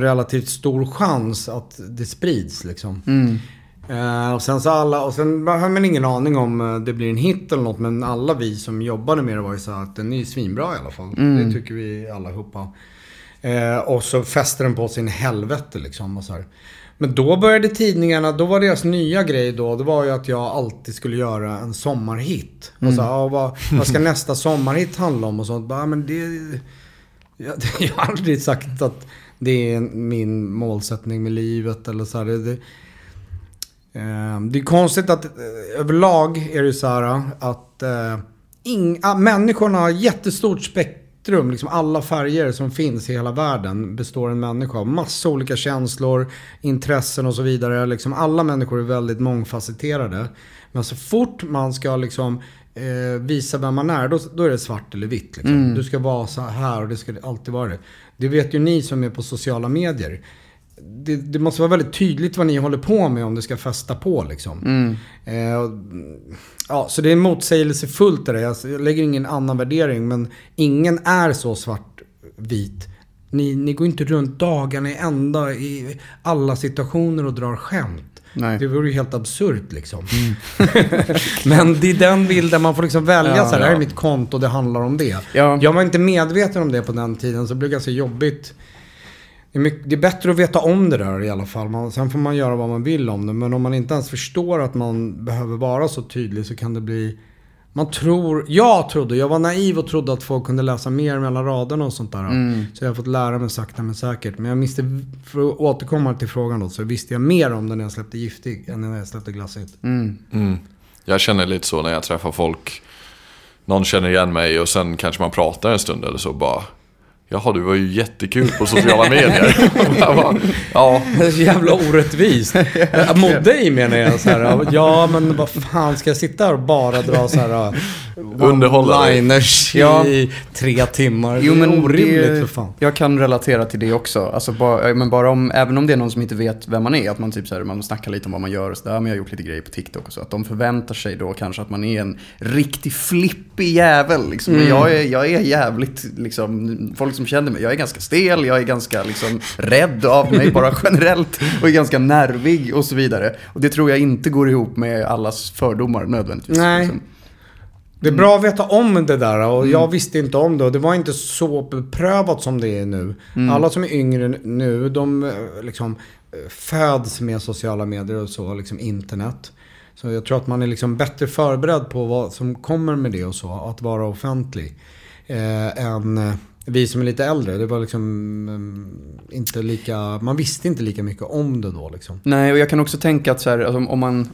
relativt stor chans att det sprids liksom. Och sen så alla, och sen har man ingen aning om det blir en hit eller något, men alla vi som jobbade med det var ju så att den är svinbra i alla fall. Det tycker vi allihopa. Och så fäster den på sin helvete liksom och så här. Men då började tidningarna, då var deras nya grej då, det var ju att jag alltid skulle göra en sommarhit. Och så, vad ska nästa sommarhit handla om och sånt. Bara, men jag har aldrig sagt att det är min målsättning med livet eller så här. Det är konstigt att överlag är det så här att människorna har jättestort spektrum, liksom alla färger som finns i hela världen består en människa av, massa olika känslor, intressen och så vidare, liksom alla människor är väldigt mångfacetterade, men så fort man ska liksom visa vem man är, då är det svart eller vitt liksom. Du ska vara så här och det ska alltid vara det. Det vet ju ni som är på sociala medier. Det måste vara väldigt tydligt vad ni håller på med om det ska fästa på liksom. Så det är motsägelsefullt det där. Jag lägger ingen annan värdering, men ingen är så svart-vit. Ni går inte runt dagarna i ända i alla situationer och drar skämt. Nej. Det vore ju helt absurt liksom. Men det är den bilden man får liksom välja, så här, det här är mitt konto, det handlar om det. Ja. Jag var inte medveten om det på den tiden, så det blev ganska jobbigt. Det är bättre att veta om det där i alla fall. Sen får man göra vad man vill om det. Men om man inte ens förstår att man behöver vara så tydlig, så kan det bli... Jag var naiv och trodde att folk kunde läsa mer mellan raderna och sånt där. Så jag har fått lära mig sakta men säkert. Men jag misste, för att återkomma till frågan då, så visste jag mer om det när jag släppte Giftig än när jag släppte Glassit. Jag känner lite så när jag träffar folk. Någon känner igen mig och sen kanske man pratar en stund eller så bara... Jaha, du var ju jättekul på sociala medier. Ja, jävla orättvist. Mot dig menar jag så här. Ja, men vad fan, ska jag sitta här och bara dra så här one-liners i 3 timmar? Jo, men det är orimligt för fan. Jag kan relatera till det också. Alltså, bara om, även om det är någon som inte vet vem man är, att man typ så här, man snackar lite om vad man gör och så där, men jag har gjort lite grejer på TikTok och så, att de förväntar sig då kanske att man är en riktig flippig jävel liksom. Men jag är jävligt liksom, folk som känner mig, jag är ganska stel, jag är ganska liksom rädd av mig bara generellt och är ganska nervig och så vidare. Och det tror jag inte går ihop med allas fördomar nödvändigtvis. Nej. Liksom. Det är bra att veta om det där, och jag visste inte om det, och det var inte så beprövat som det är nu. Alla som är yngre nu, de liksom föds med sociala medier och så, liksom internet. Så jag tror att man är liksom bättre förberedd på vad som kommer med det och så, att vara offentlig än vi som är lite äldre. Det var liksom inte lika, man visste inte lika mycket om det då liksom. Nej, och jag kan också tänka att så här, alltså,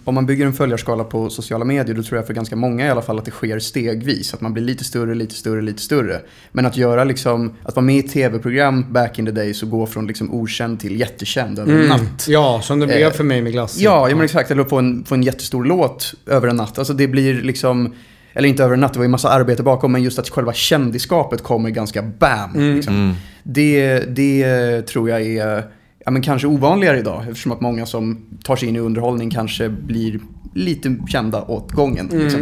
om man bygger en följarskala på sociala medier, då tror jag för ganska många i alla fall att det sker stegvis, att man blir lite större. Men att göra liksom, att vara med i tv-program back in the day, så gå från liksom okänd till jättekänd över en natt. Ja, som det blev för mig med Glassit. Ja, men exakt, eller få en jättestor låt över en natt. Alltså det blir liksom, eller inte över en natt, det var ju massa arbete bakom, men just att själva kändiskapet kommer ganska bam liksom. Det tror jag är, ja, men kanske ovanligare idag, eftersom att många som tar sig in i underhållning kanske blir lite kända åt gången liksom.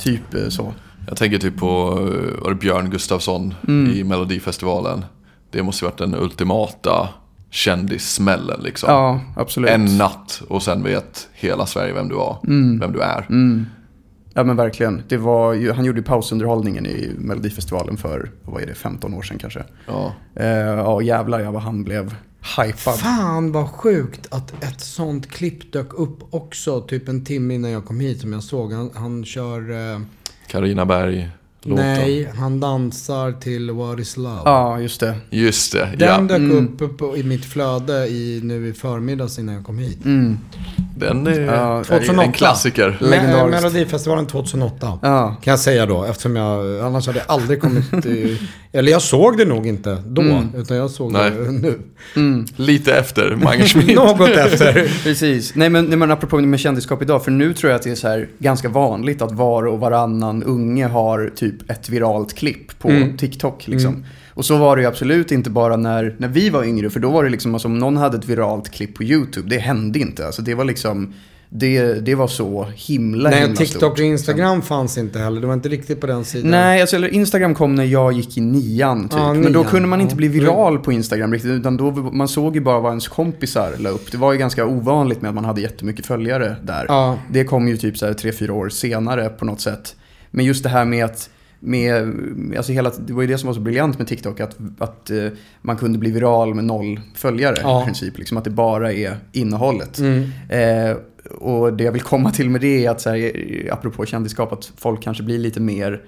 Typ så. Jag tänker typ på Björn Gustafsson i Melodifestivalen. Det måste ju varit den ultimata kändissmällen liksom. Ja, absolut. En natt och sen vet hela Sverige vem du var, vem du är. Ja, men verkligen. Det var ju, han gjorde ju pausunderhållningen i Melodifestivalen för, vad är det, 15 år sedan kanske. Ja, jävlar vad han blev hypad. Fan vad sjukt att ett sånt klipp dök upp också typ en timme innan jag kom hit, som jag såg. Han kör... Carina Berg. Låten. Nej, han dansar till What is Love. Ja, just det. Den dök upp i mitt flöde i förmiddags innan jag kom hit. Den är en klassiker. Melodifestivalen 2008 kan jag säga då, eftersom jag annars hade aldrig kommit eller jag såg det nog inte då, utan jag såg det nu. Lite efter Mange Schmidt. Något efter. Precis. Nej men apropå med kändiskap idag, för nu tror jag att det är så här ganska vanligt att var och varannan unge har typ ett viralt klipp på TikTok liksom. Och så var det ju absolut inte bara när vi var yngre, för då var det liksom, alltså, om någon hade ett viralt klipp på Youtube, det hände inte. Alltså det var liksom, det var så himla. Nej, himla TikTok stort. Och Instagram fanns inte heller. Det var inte riktigt på den sidan. Nej, alltså, eller Instagram kom när jag gick i 9:an typ. Ja, 9:an. Men då kunde man inte bli viral på Instagram riktigt, utan då man såg ju bara vad ens kompisar la upp. Det var ju ganska ovanligt med att man hade jättemycket följare där. Ja. Det kom ju typ så här 3-4 år senare på något sätt. Men just det här med att med, alltså hela, det var ju det som var så briljant med TikTok, att man kunde bli viral med 0 följare i princip, liksom, att det bara är innehållet. Och det jag vill komma till med det är att så här, apropå kändisskap, att folk kanske blir lite mer,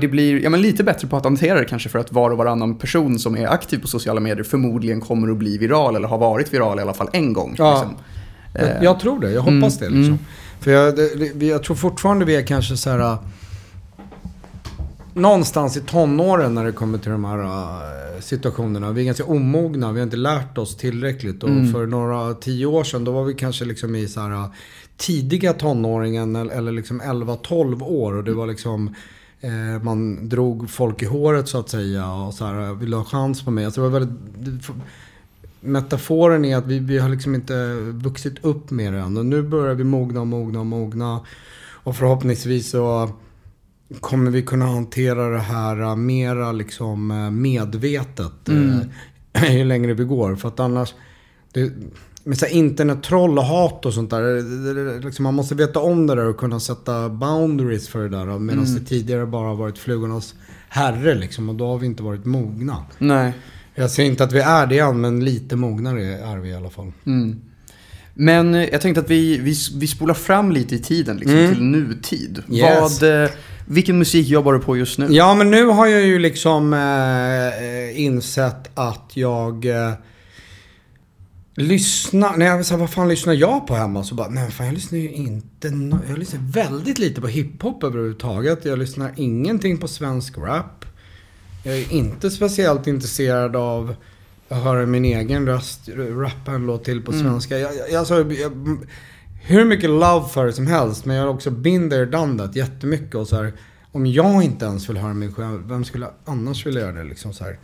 det blir lite bättre på att hantera det kanske, för att var och varannan person som är aktiv på sociala medier förmodligen kommer att bli viral eller har varit viral i alla fall en gång. Jag tror det, jag hoppas det liksom. För jag tror fortfarande vi är kanske så här någonstans i tonåren när det kommer till de här situationerna. Vi är ganska omogna, vi har inte lärt oss tillräckligt. Och för några 10 år sedan, då var vi kanske liksom i så här tidiga tonåringen, eller liksom 11-12 år. Och det var liksom, man drog folk i håret så att säga, och så här, ville ha chans på mig. Alltså det var väldigt... Metaforen är att vi har liksom inte vuxit upp med det än. Och nu börjar vi mogna. Och förhoppningsvis så kommer vi kunna hantera det här mera liksom medvetet ju längre vi går. För att annars... med så här internettroll och hat och sånt där, det, liksom, man måste veta om det där och kunna sätta boundaries för det där, medan det tidigare bara har varit flugornas herre liksom, och då har vi inte varit mogna. Nej. Jag ser inte att vi är det än, men lite mognare är vi i alla fall. Men jag tänkte att vi spolar fram lite i tiden liksom, till nutid. Yes. Vilken musik jobbar du på just nu? Ja, men nu har jag ju liksom insett att jag lyssnar. Nej, jag sa, vad fan lyssnar jag på hemma? Så bara, nej fan, jag lyssnar ju inte. Jag lyssnar väldigt lite på hiphop överhuvudtaget. Jag lyssnar ingenting på svensk rap. Jag är inte speciellt intresserad av... Jag hör min egen röst rappa en låt till på svenska. Jag hur mycket love för det som helst, men jag har också been there, done that jättemycket. Och så här, om jag inte ens vill höra mig själv, vem skulle annars vilja göra det? Liksom så här.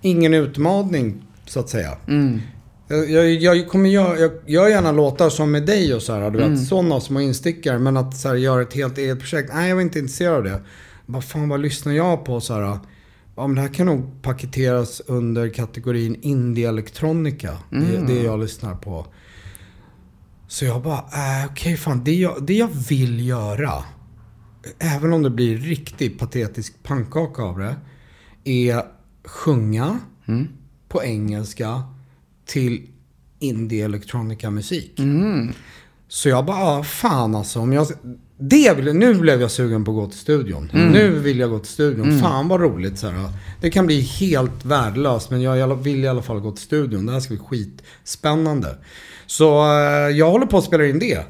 Ingen utmaning, så att säga. Jag gör gärna låtar som med dig och så här, du vet, sådana små instickar, men att så här, göra ett helt eget projekt, nej, jag är inte intresserad av det. Vad lyssnar jag på så här? Ja, men det här kan nog paketeras under kategorin indie-elektronika. Det jag lyssnar på. Så jag bara, okej, fan, det jag vill göra, även om det blir riktigt patetisk pannkaka av det, är sjunga på engelska till indie-elektronika musik. Så jag bara, fan alltså, om jag... Nu blev jag sugen på att gå till studion. Nu vill jag gå till studion. Fan vad roligt så här. Det kan bli helt värdelöst, men jag vill i alla fall gå till studion. Det här ska bli skitspännande. Så jag håller på att spela in det.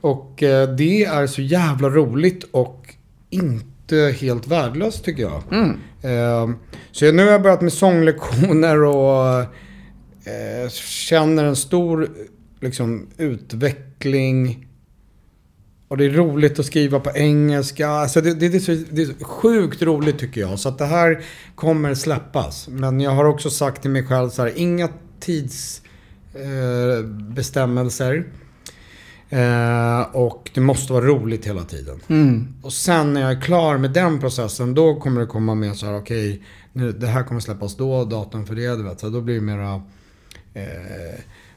Och det är så jävla roligt och inte helt värdelöst, tycker jag. Så nu har jag börjat med sånglektioner och känner en stor liksom utveckling. Och det är roligt att skriva på engelska. Alltså det är så sjukt roligt, tycker jag. Så att det här kommer släppas. Men jag har också sagt till mig själv så här, inga tidsbestämmelser. Och det måste vara roligt hela tiden. Och sen när jag är klar med den processen, då kommer det komma med så här, okej, nu, det här kommer släppas då, datum för det, du vet. Så då blir det mera...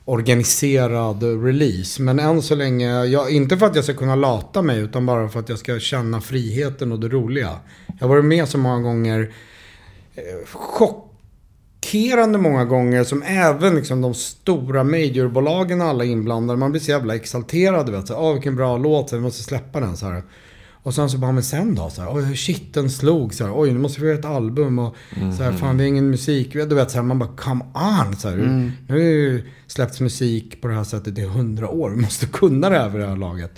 organiserad release. Men än så länge, inte för att jag ska kunna lata mig, utan bara för att jag ska känna friheten och det roliga. Jag har varit med så många gånger, chockerande många gånger, som även liksom de stora majorbolagen, alla inblandade, man blir så jävla exalterad, vet du, vilken bra låt, vi måste släppa den så här. Och sen så bara, men sen då? Så här, oj, shit, den slog. Så här, oj, nu måste vi göra ett album. Och så här, fan, det är ingen musik. Du vet, så här, man bara, come on. Så här, nu har ju släppts musik på det här sättet i 100 år. Vi måste kunna det här för det här laget.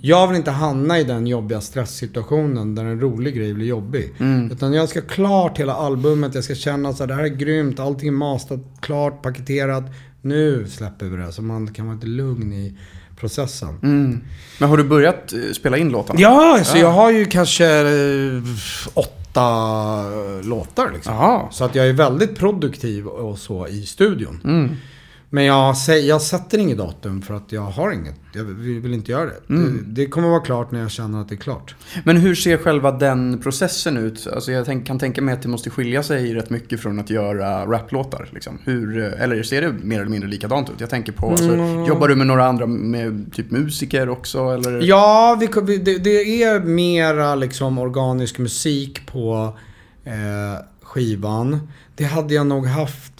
Jag vill inte hamna i den jobbiga stresssituationen där en rolig grej blir jobbig. Utan jag ska klart hela albumet. Jag ska känna så här, det här är grymt. Allting är mastat, klart, paketerat. Nu släpper vi det. Så man kan vara lite lugn i processen. Men har du börjat spela in låtarna? Ja, så jag har ju kanske 8 låtar liksom. Så att jag är väldigt produktiv och så i studion. Men jag sätter inget datum för att jag har inget. Jag vill inte göra det. Mm. Det kommer vara klart när jag känner att det är klart. Men hur ser själva den processen ut? Alltså jag kan tänka mig att det måste skilja sig rätt mycket från att göra raplåtar. Liksom. Eller ser det mer eller mindre likadant ut? Jag tänker på, alltså, jobbar du med några andra med typ musiker också? Eller? Ja, det är mera liksom organisk musik på skivan. Det hade jag nog haft.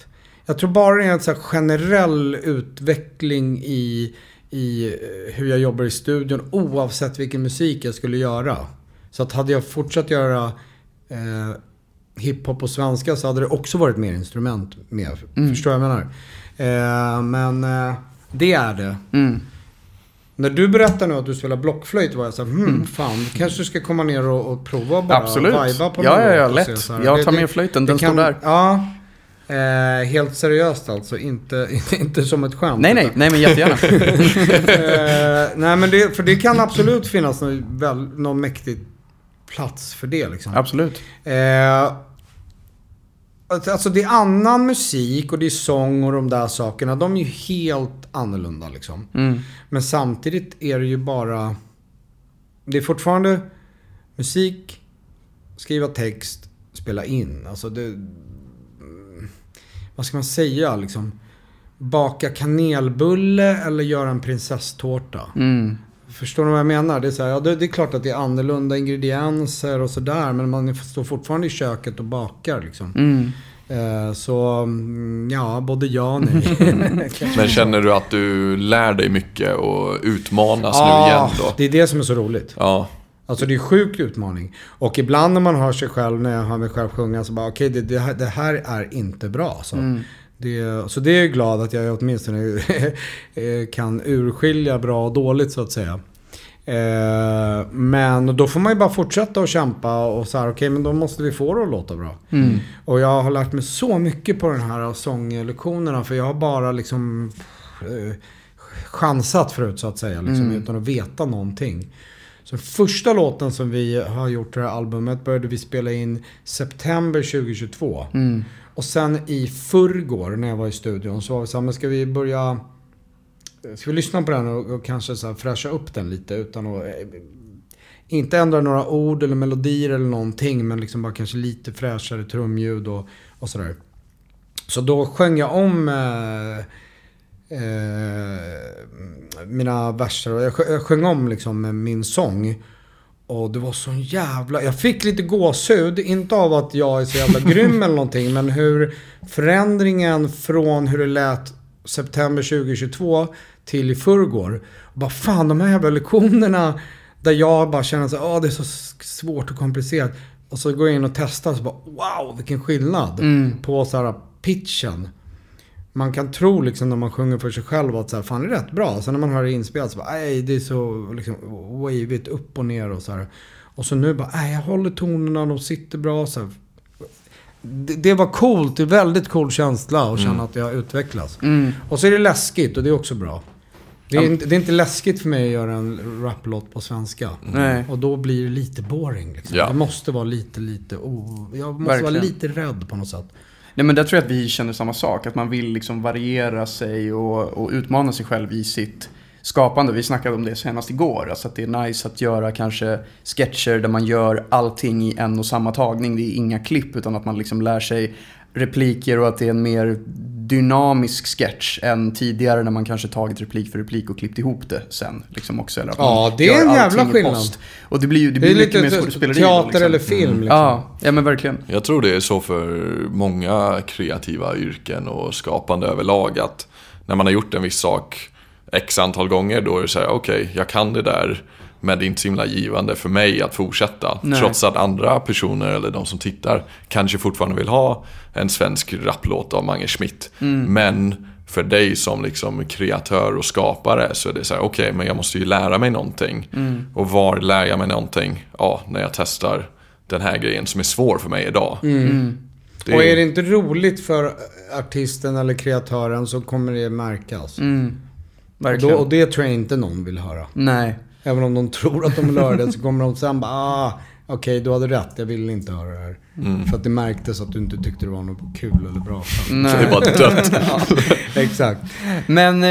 Jag tror bara det är en så här generell utveckling i hur jag jobbar i studion oavsett vilken musik jag skulle göra. Så att hade jag fortsatt göra hiphop på svenska så hade det också varit mer instrument med. Förstår jag menar? Men det är det. Mm. När du berättar nu att du spelar blockflöjt var jag så här, fan, kanske ska komma ner och prova bara. Absolut. Och viba på något. Ja, lätt. Så här, jag tar med flöjten, den står där. Ja. Helt seriöst alltså, inte som ett skämt. Nej, men jättegärna. Nej, men för det kan absolut finnas någon mäktig plats för det liksom. Absolut. Alltså det är annan musik och det är sång och de där sakerna, de är ju helt annorlunda liksom. Men samtidigt är det ju bara, det är fortfarande musik, skriva text, spela in. Alltså det, vad ska man säga liksom, baka kanelbulle eller göra en prinsesstårta. Förstår du vad jag menar? Det är så här, ja, det är klart att det är annorlunda ingredienser och sådär, men man står fortfarande i köket och bakar liksom. Så ja, både ja och nej. Men känner du att du lär dig mycket och utmanas nu igen då? Det är det som är så roligt. Ja. Alltså det är en sjuk utmaning. Och ibland när man hör sig själv, när jag hör mig själv sjunga, så bara okej, det här är inte bra. Så, så det är jag glad att jag åtminstone kan urskilja bra och dåligt så att säga. Men då får man ju bara fortsätta och kämpa och så här, okej, men då måste vi få det att låta bra. Och jag har lärt mig så mycket på den här sånglektionerna, för jag har bara liksom chansat förut så att säga liksom, utan att veta någonting. Så första låten som vi har gjort det här albumet började vi spela in september 2022. Och sen i förrgår när jag var i studion så var vi så här, men ska vi börja, ska vi lyssna på den och kanske så här fräscha upp den lite utan att inte ändra några ord eller melodier eller någonting, men liksom bara kanske lite fräschare trumljud och sådär. Så då sjöng jag om mina verser och jag sjöng om liksom min sång, och det var så jävla, jag fick lite gåshud, inte av att jag är så jävla grym eller någonting, men hur förändringen från hur det lät september 2022 till i förrgår, bara fan, de här jävla lektionerna där jag bara känner så, det är så svårt och komplicerat, och så går jag in och testar och så bara wow, vilken skillnad på så här pitchen. Man kan tro liksom när man sjunger för sig själv att så här, fan, det är rätt bra. Sen när man hör det inspelat så bara, nej, det är så liksom wavigt upp och ner och så här. Och så nu bara, nej, jag håller tonerna, de sitter bra. Så här. Det var coolt, det är väldigt cool känsla att känna att jag utvecklas. Och så är det läskigt och det är också bra. Det är inte läskigt för mig att göra en raplåt på svenska. Och då blir det lite boring. Liksom. Ja. Jag måste vara vara lite rädd på något sätt. Nej, men där tror jag att vi känner samma sak. Att man vill liksom variera sig och utmana sig själv i sitt skapande. Vi snackade om det senast igår. Alltså att det är nice att göra kanske sketcher där man gör allting i en och samma tagning. Det är inga klipp, utan att man liksom lär sig repliker och att det är en mer dynamisk sketch än tidigare när man kanske tagit replik för replik och klippt ihop det sen liksom också, eller det är en jävla skillnad. Och det blir lite mer skådespeleri, teater liksom. Eller film liksom. Ja, men verkligen. Jag tror det är så för många kreativa yrken och skapande överlag, att när man har gjort en viss sak x antal gånger, då är det så här, okej, jag kan det där, men det är inte så himla givande för mig att fortsätta. Nej. Trots att andra personer eller de som tittar kanske fortfarande vill ha en svensk rapplåt av Mange Schmidt. Men för dig som liksom kreatör och skapare så är det så här, okej, men jag måste ju lära mig någonting. Och var lär jag mig någonting? Ja, när jag testar den här grejen som är svår för mig idag. Och är det inte roligt för artisten eller kreatören så kommer det märkas. Och det tror jag inte någon vill höra. Nej. Även om de tror att de vill höra det, så kommer de sen bara, okej, du hade rätt, jag vill inte höra det här. Mm. För att det märktes att du inte tyckte det var något kul eller bra. Nej. Så det var dött. Ja, exakt. Men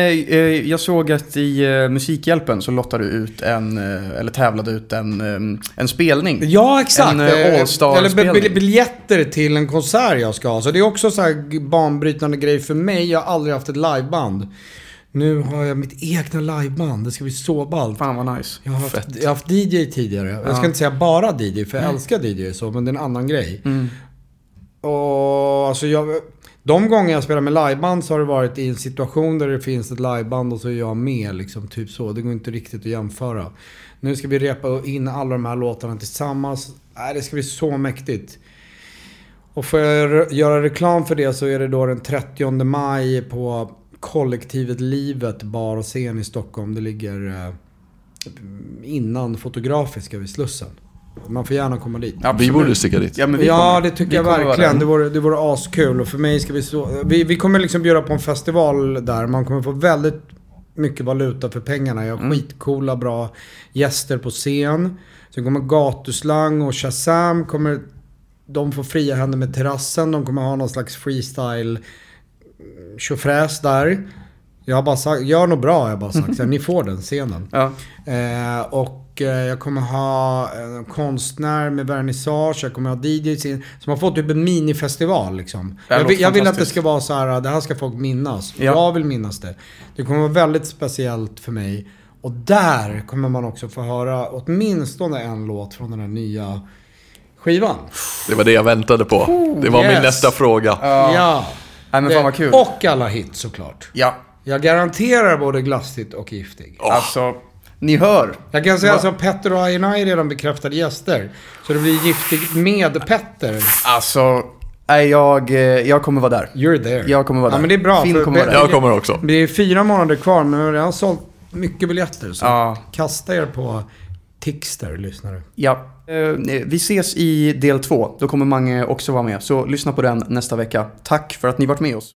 jag såg att i Musikhjälpen så lottade du ut eller tävlade ut en spelning. Ja, exakt. En All-Star-spelning. Eller biljetter till en konsert jag ska ha. Så det är också så här banbrytande grej för mig. Jag har aldrig haft ett liveband. Nu har jag mitt egna liveband. Det ska bli så ballt. Fan vad nice. Jag har haft DJ tidigare. Ja. Jag ska inte säga bara DJ, för jag älskar DJ så, men det är en annan grej. Mm. Och alltså de gånger jag spelar med liveband så har det varit i en situation där det finns ett liveband och så är jag med liksom, typ så. Det går inte riktigt att jämföra. Nu ska vi repa in alla de här låtarna tillsammans. Det ska bli så mäktigt. Och för att göra reklam för det så är det då den 30 maj på Kollektivet Livet, bar och scen i Stockholm. Det ligger innan Fotografiska vid Slussen. Man får gärna komma dit. Ja, vi borde sticka dit. Ja, det tycker jag verkligen. Det vore askul. Och för mig ska vi kommer liksom bjuda på en festival där man kommer få väldigt mycket valuta för pengarna. Jag har skitcoola, bra gäster på scen. Sen kommer Gatuslang och Shazam. De får fria händer med terrassen. De kommer ha någon slags freestyle tjofräs där. Jag har bara sagt, gör nog bra, jag har bara sagt. Ni får den scenen. Ja. Och jag kommer ha en konstnär med vernissage. Jag kommer ha DJs in, som har fått typ en minifestival liksom. Jag vill att det ska vara så här, det här ska folk minnas. Ja. Jag vill minnas det. Det kommer vara väldigt speciellt för mig. Och där kommer man också få höra åtminstone en låt från den här nya skivan. Det var det jag väntade på. Det var min nästa fråga. Ja. Nej, fan vad kul. Och alla hits såklart. Ja. Jag garanterar både Glassit och Giftig. Alltså, ni hör. Jag kan säga alltså, Petter och I and I är redan bekräftade gäster. Så det blir Giftig med Petter. Alltså, jag kommer vara där. You're there. Jag kommer vara där. Ja, men det är bra. Jag kommer också. Det är 4 månader kvar, men jag har sålt mycket biljetter. Så kasta er på Tickster, lyssnare. Ja. Vi ses i del 2. Då kommer Mange också vara med. Så lyssna på den nästa vecka. Tack för att ni varit med oss.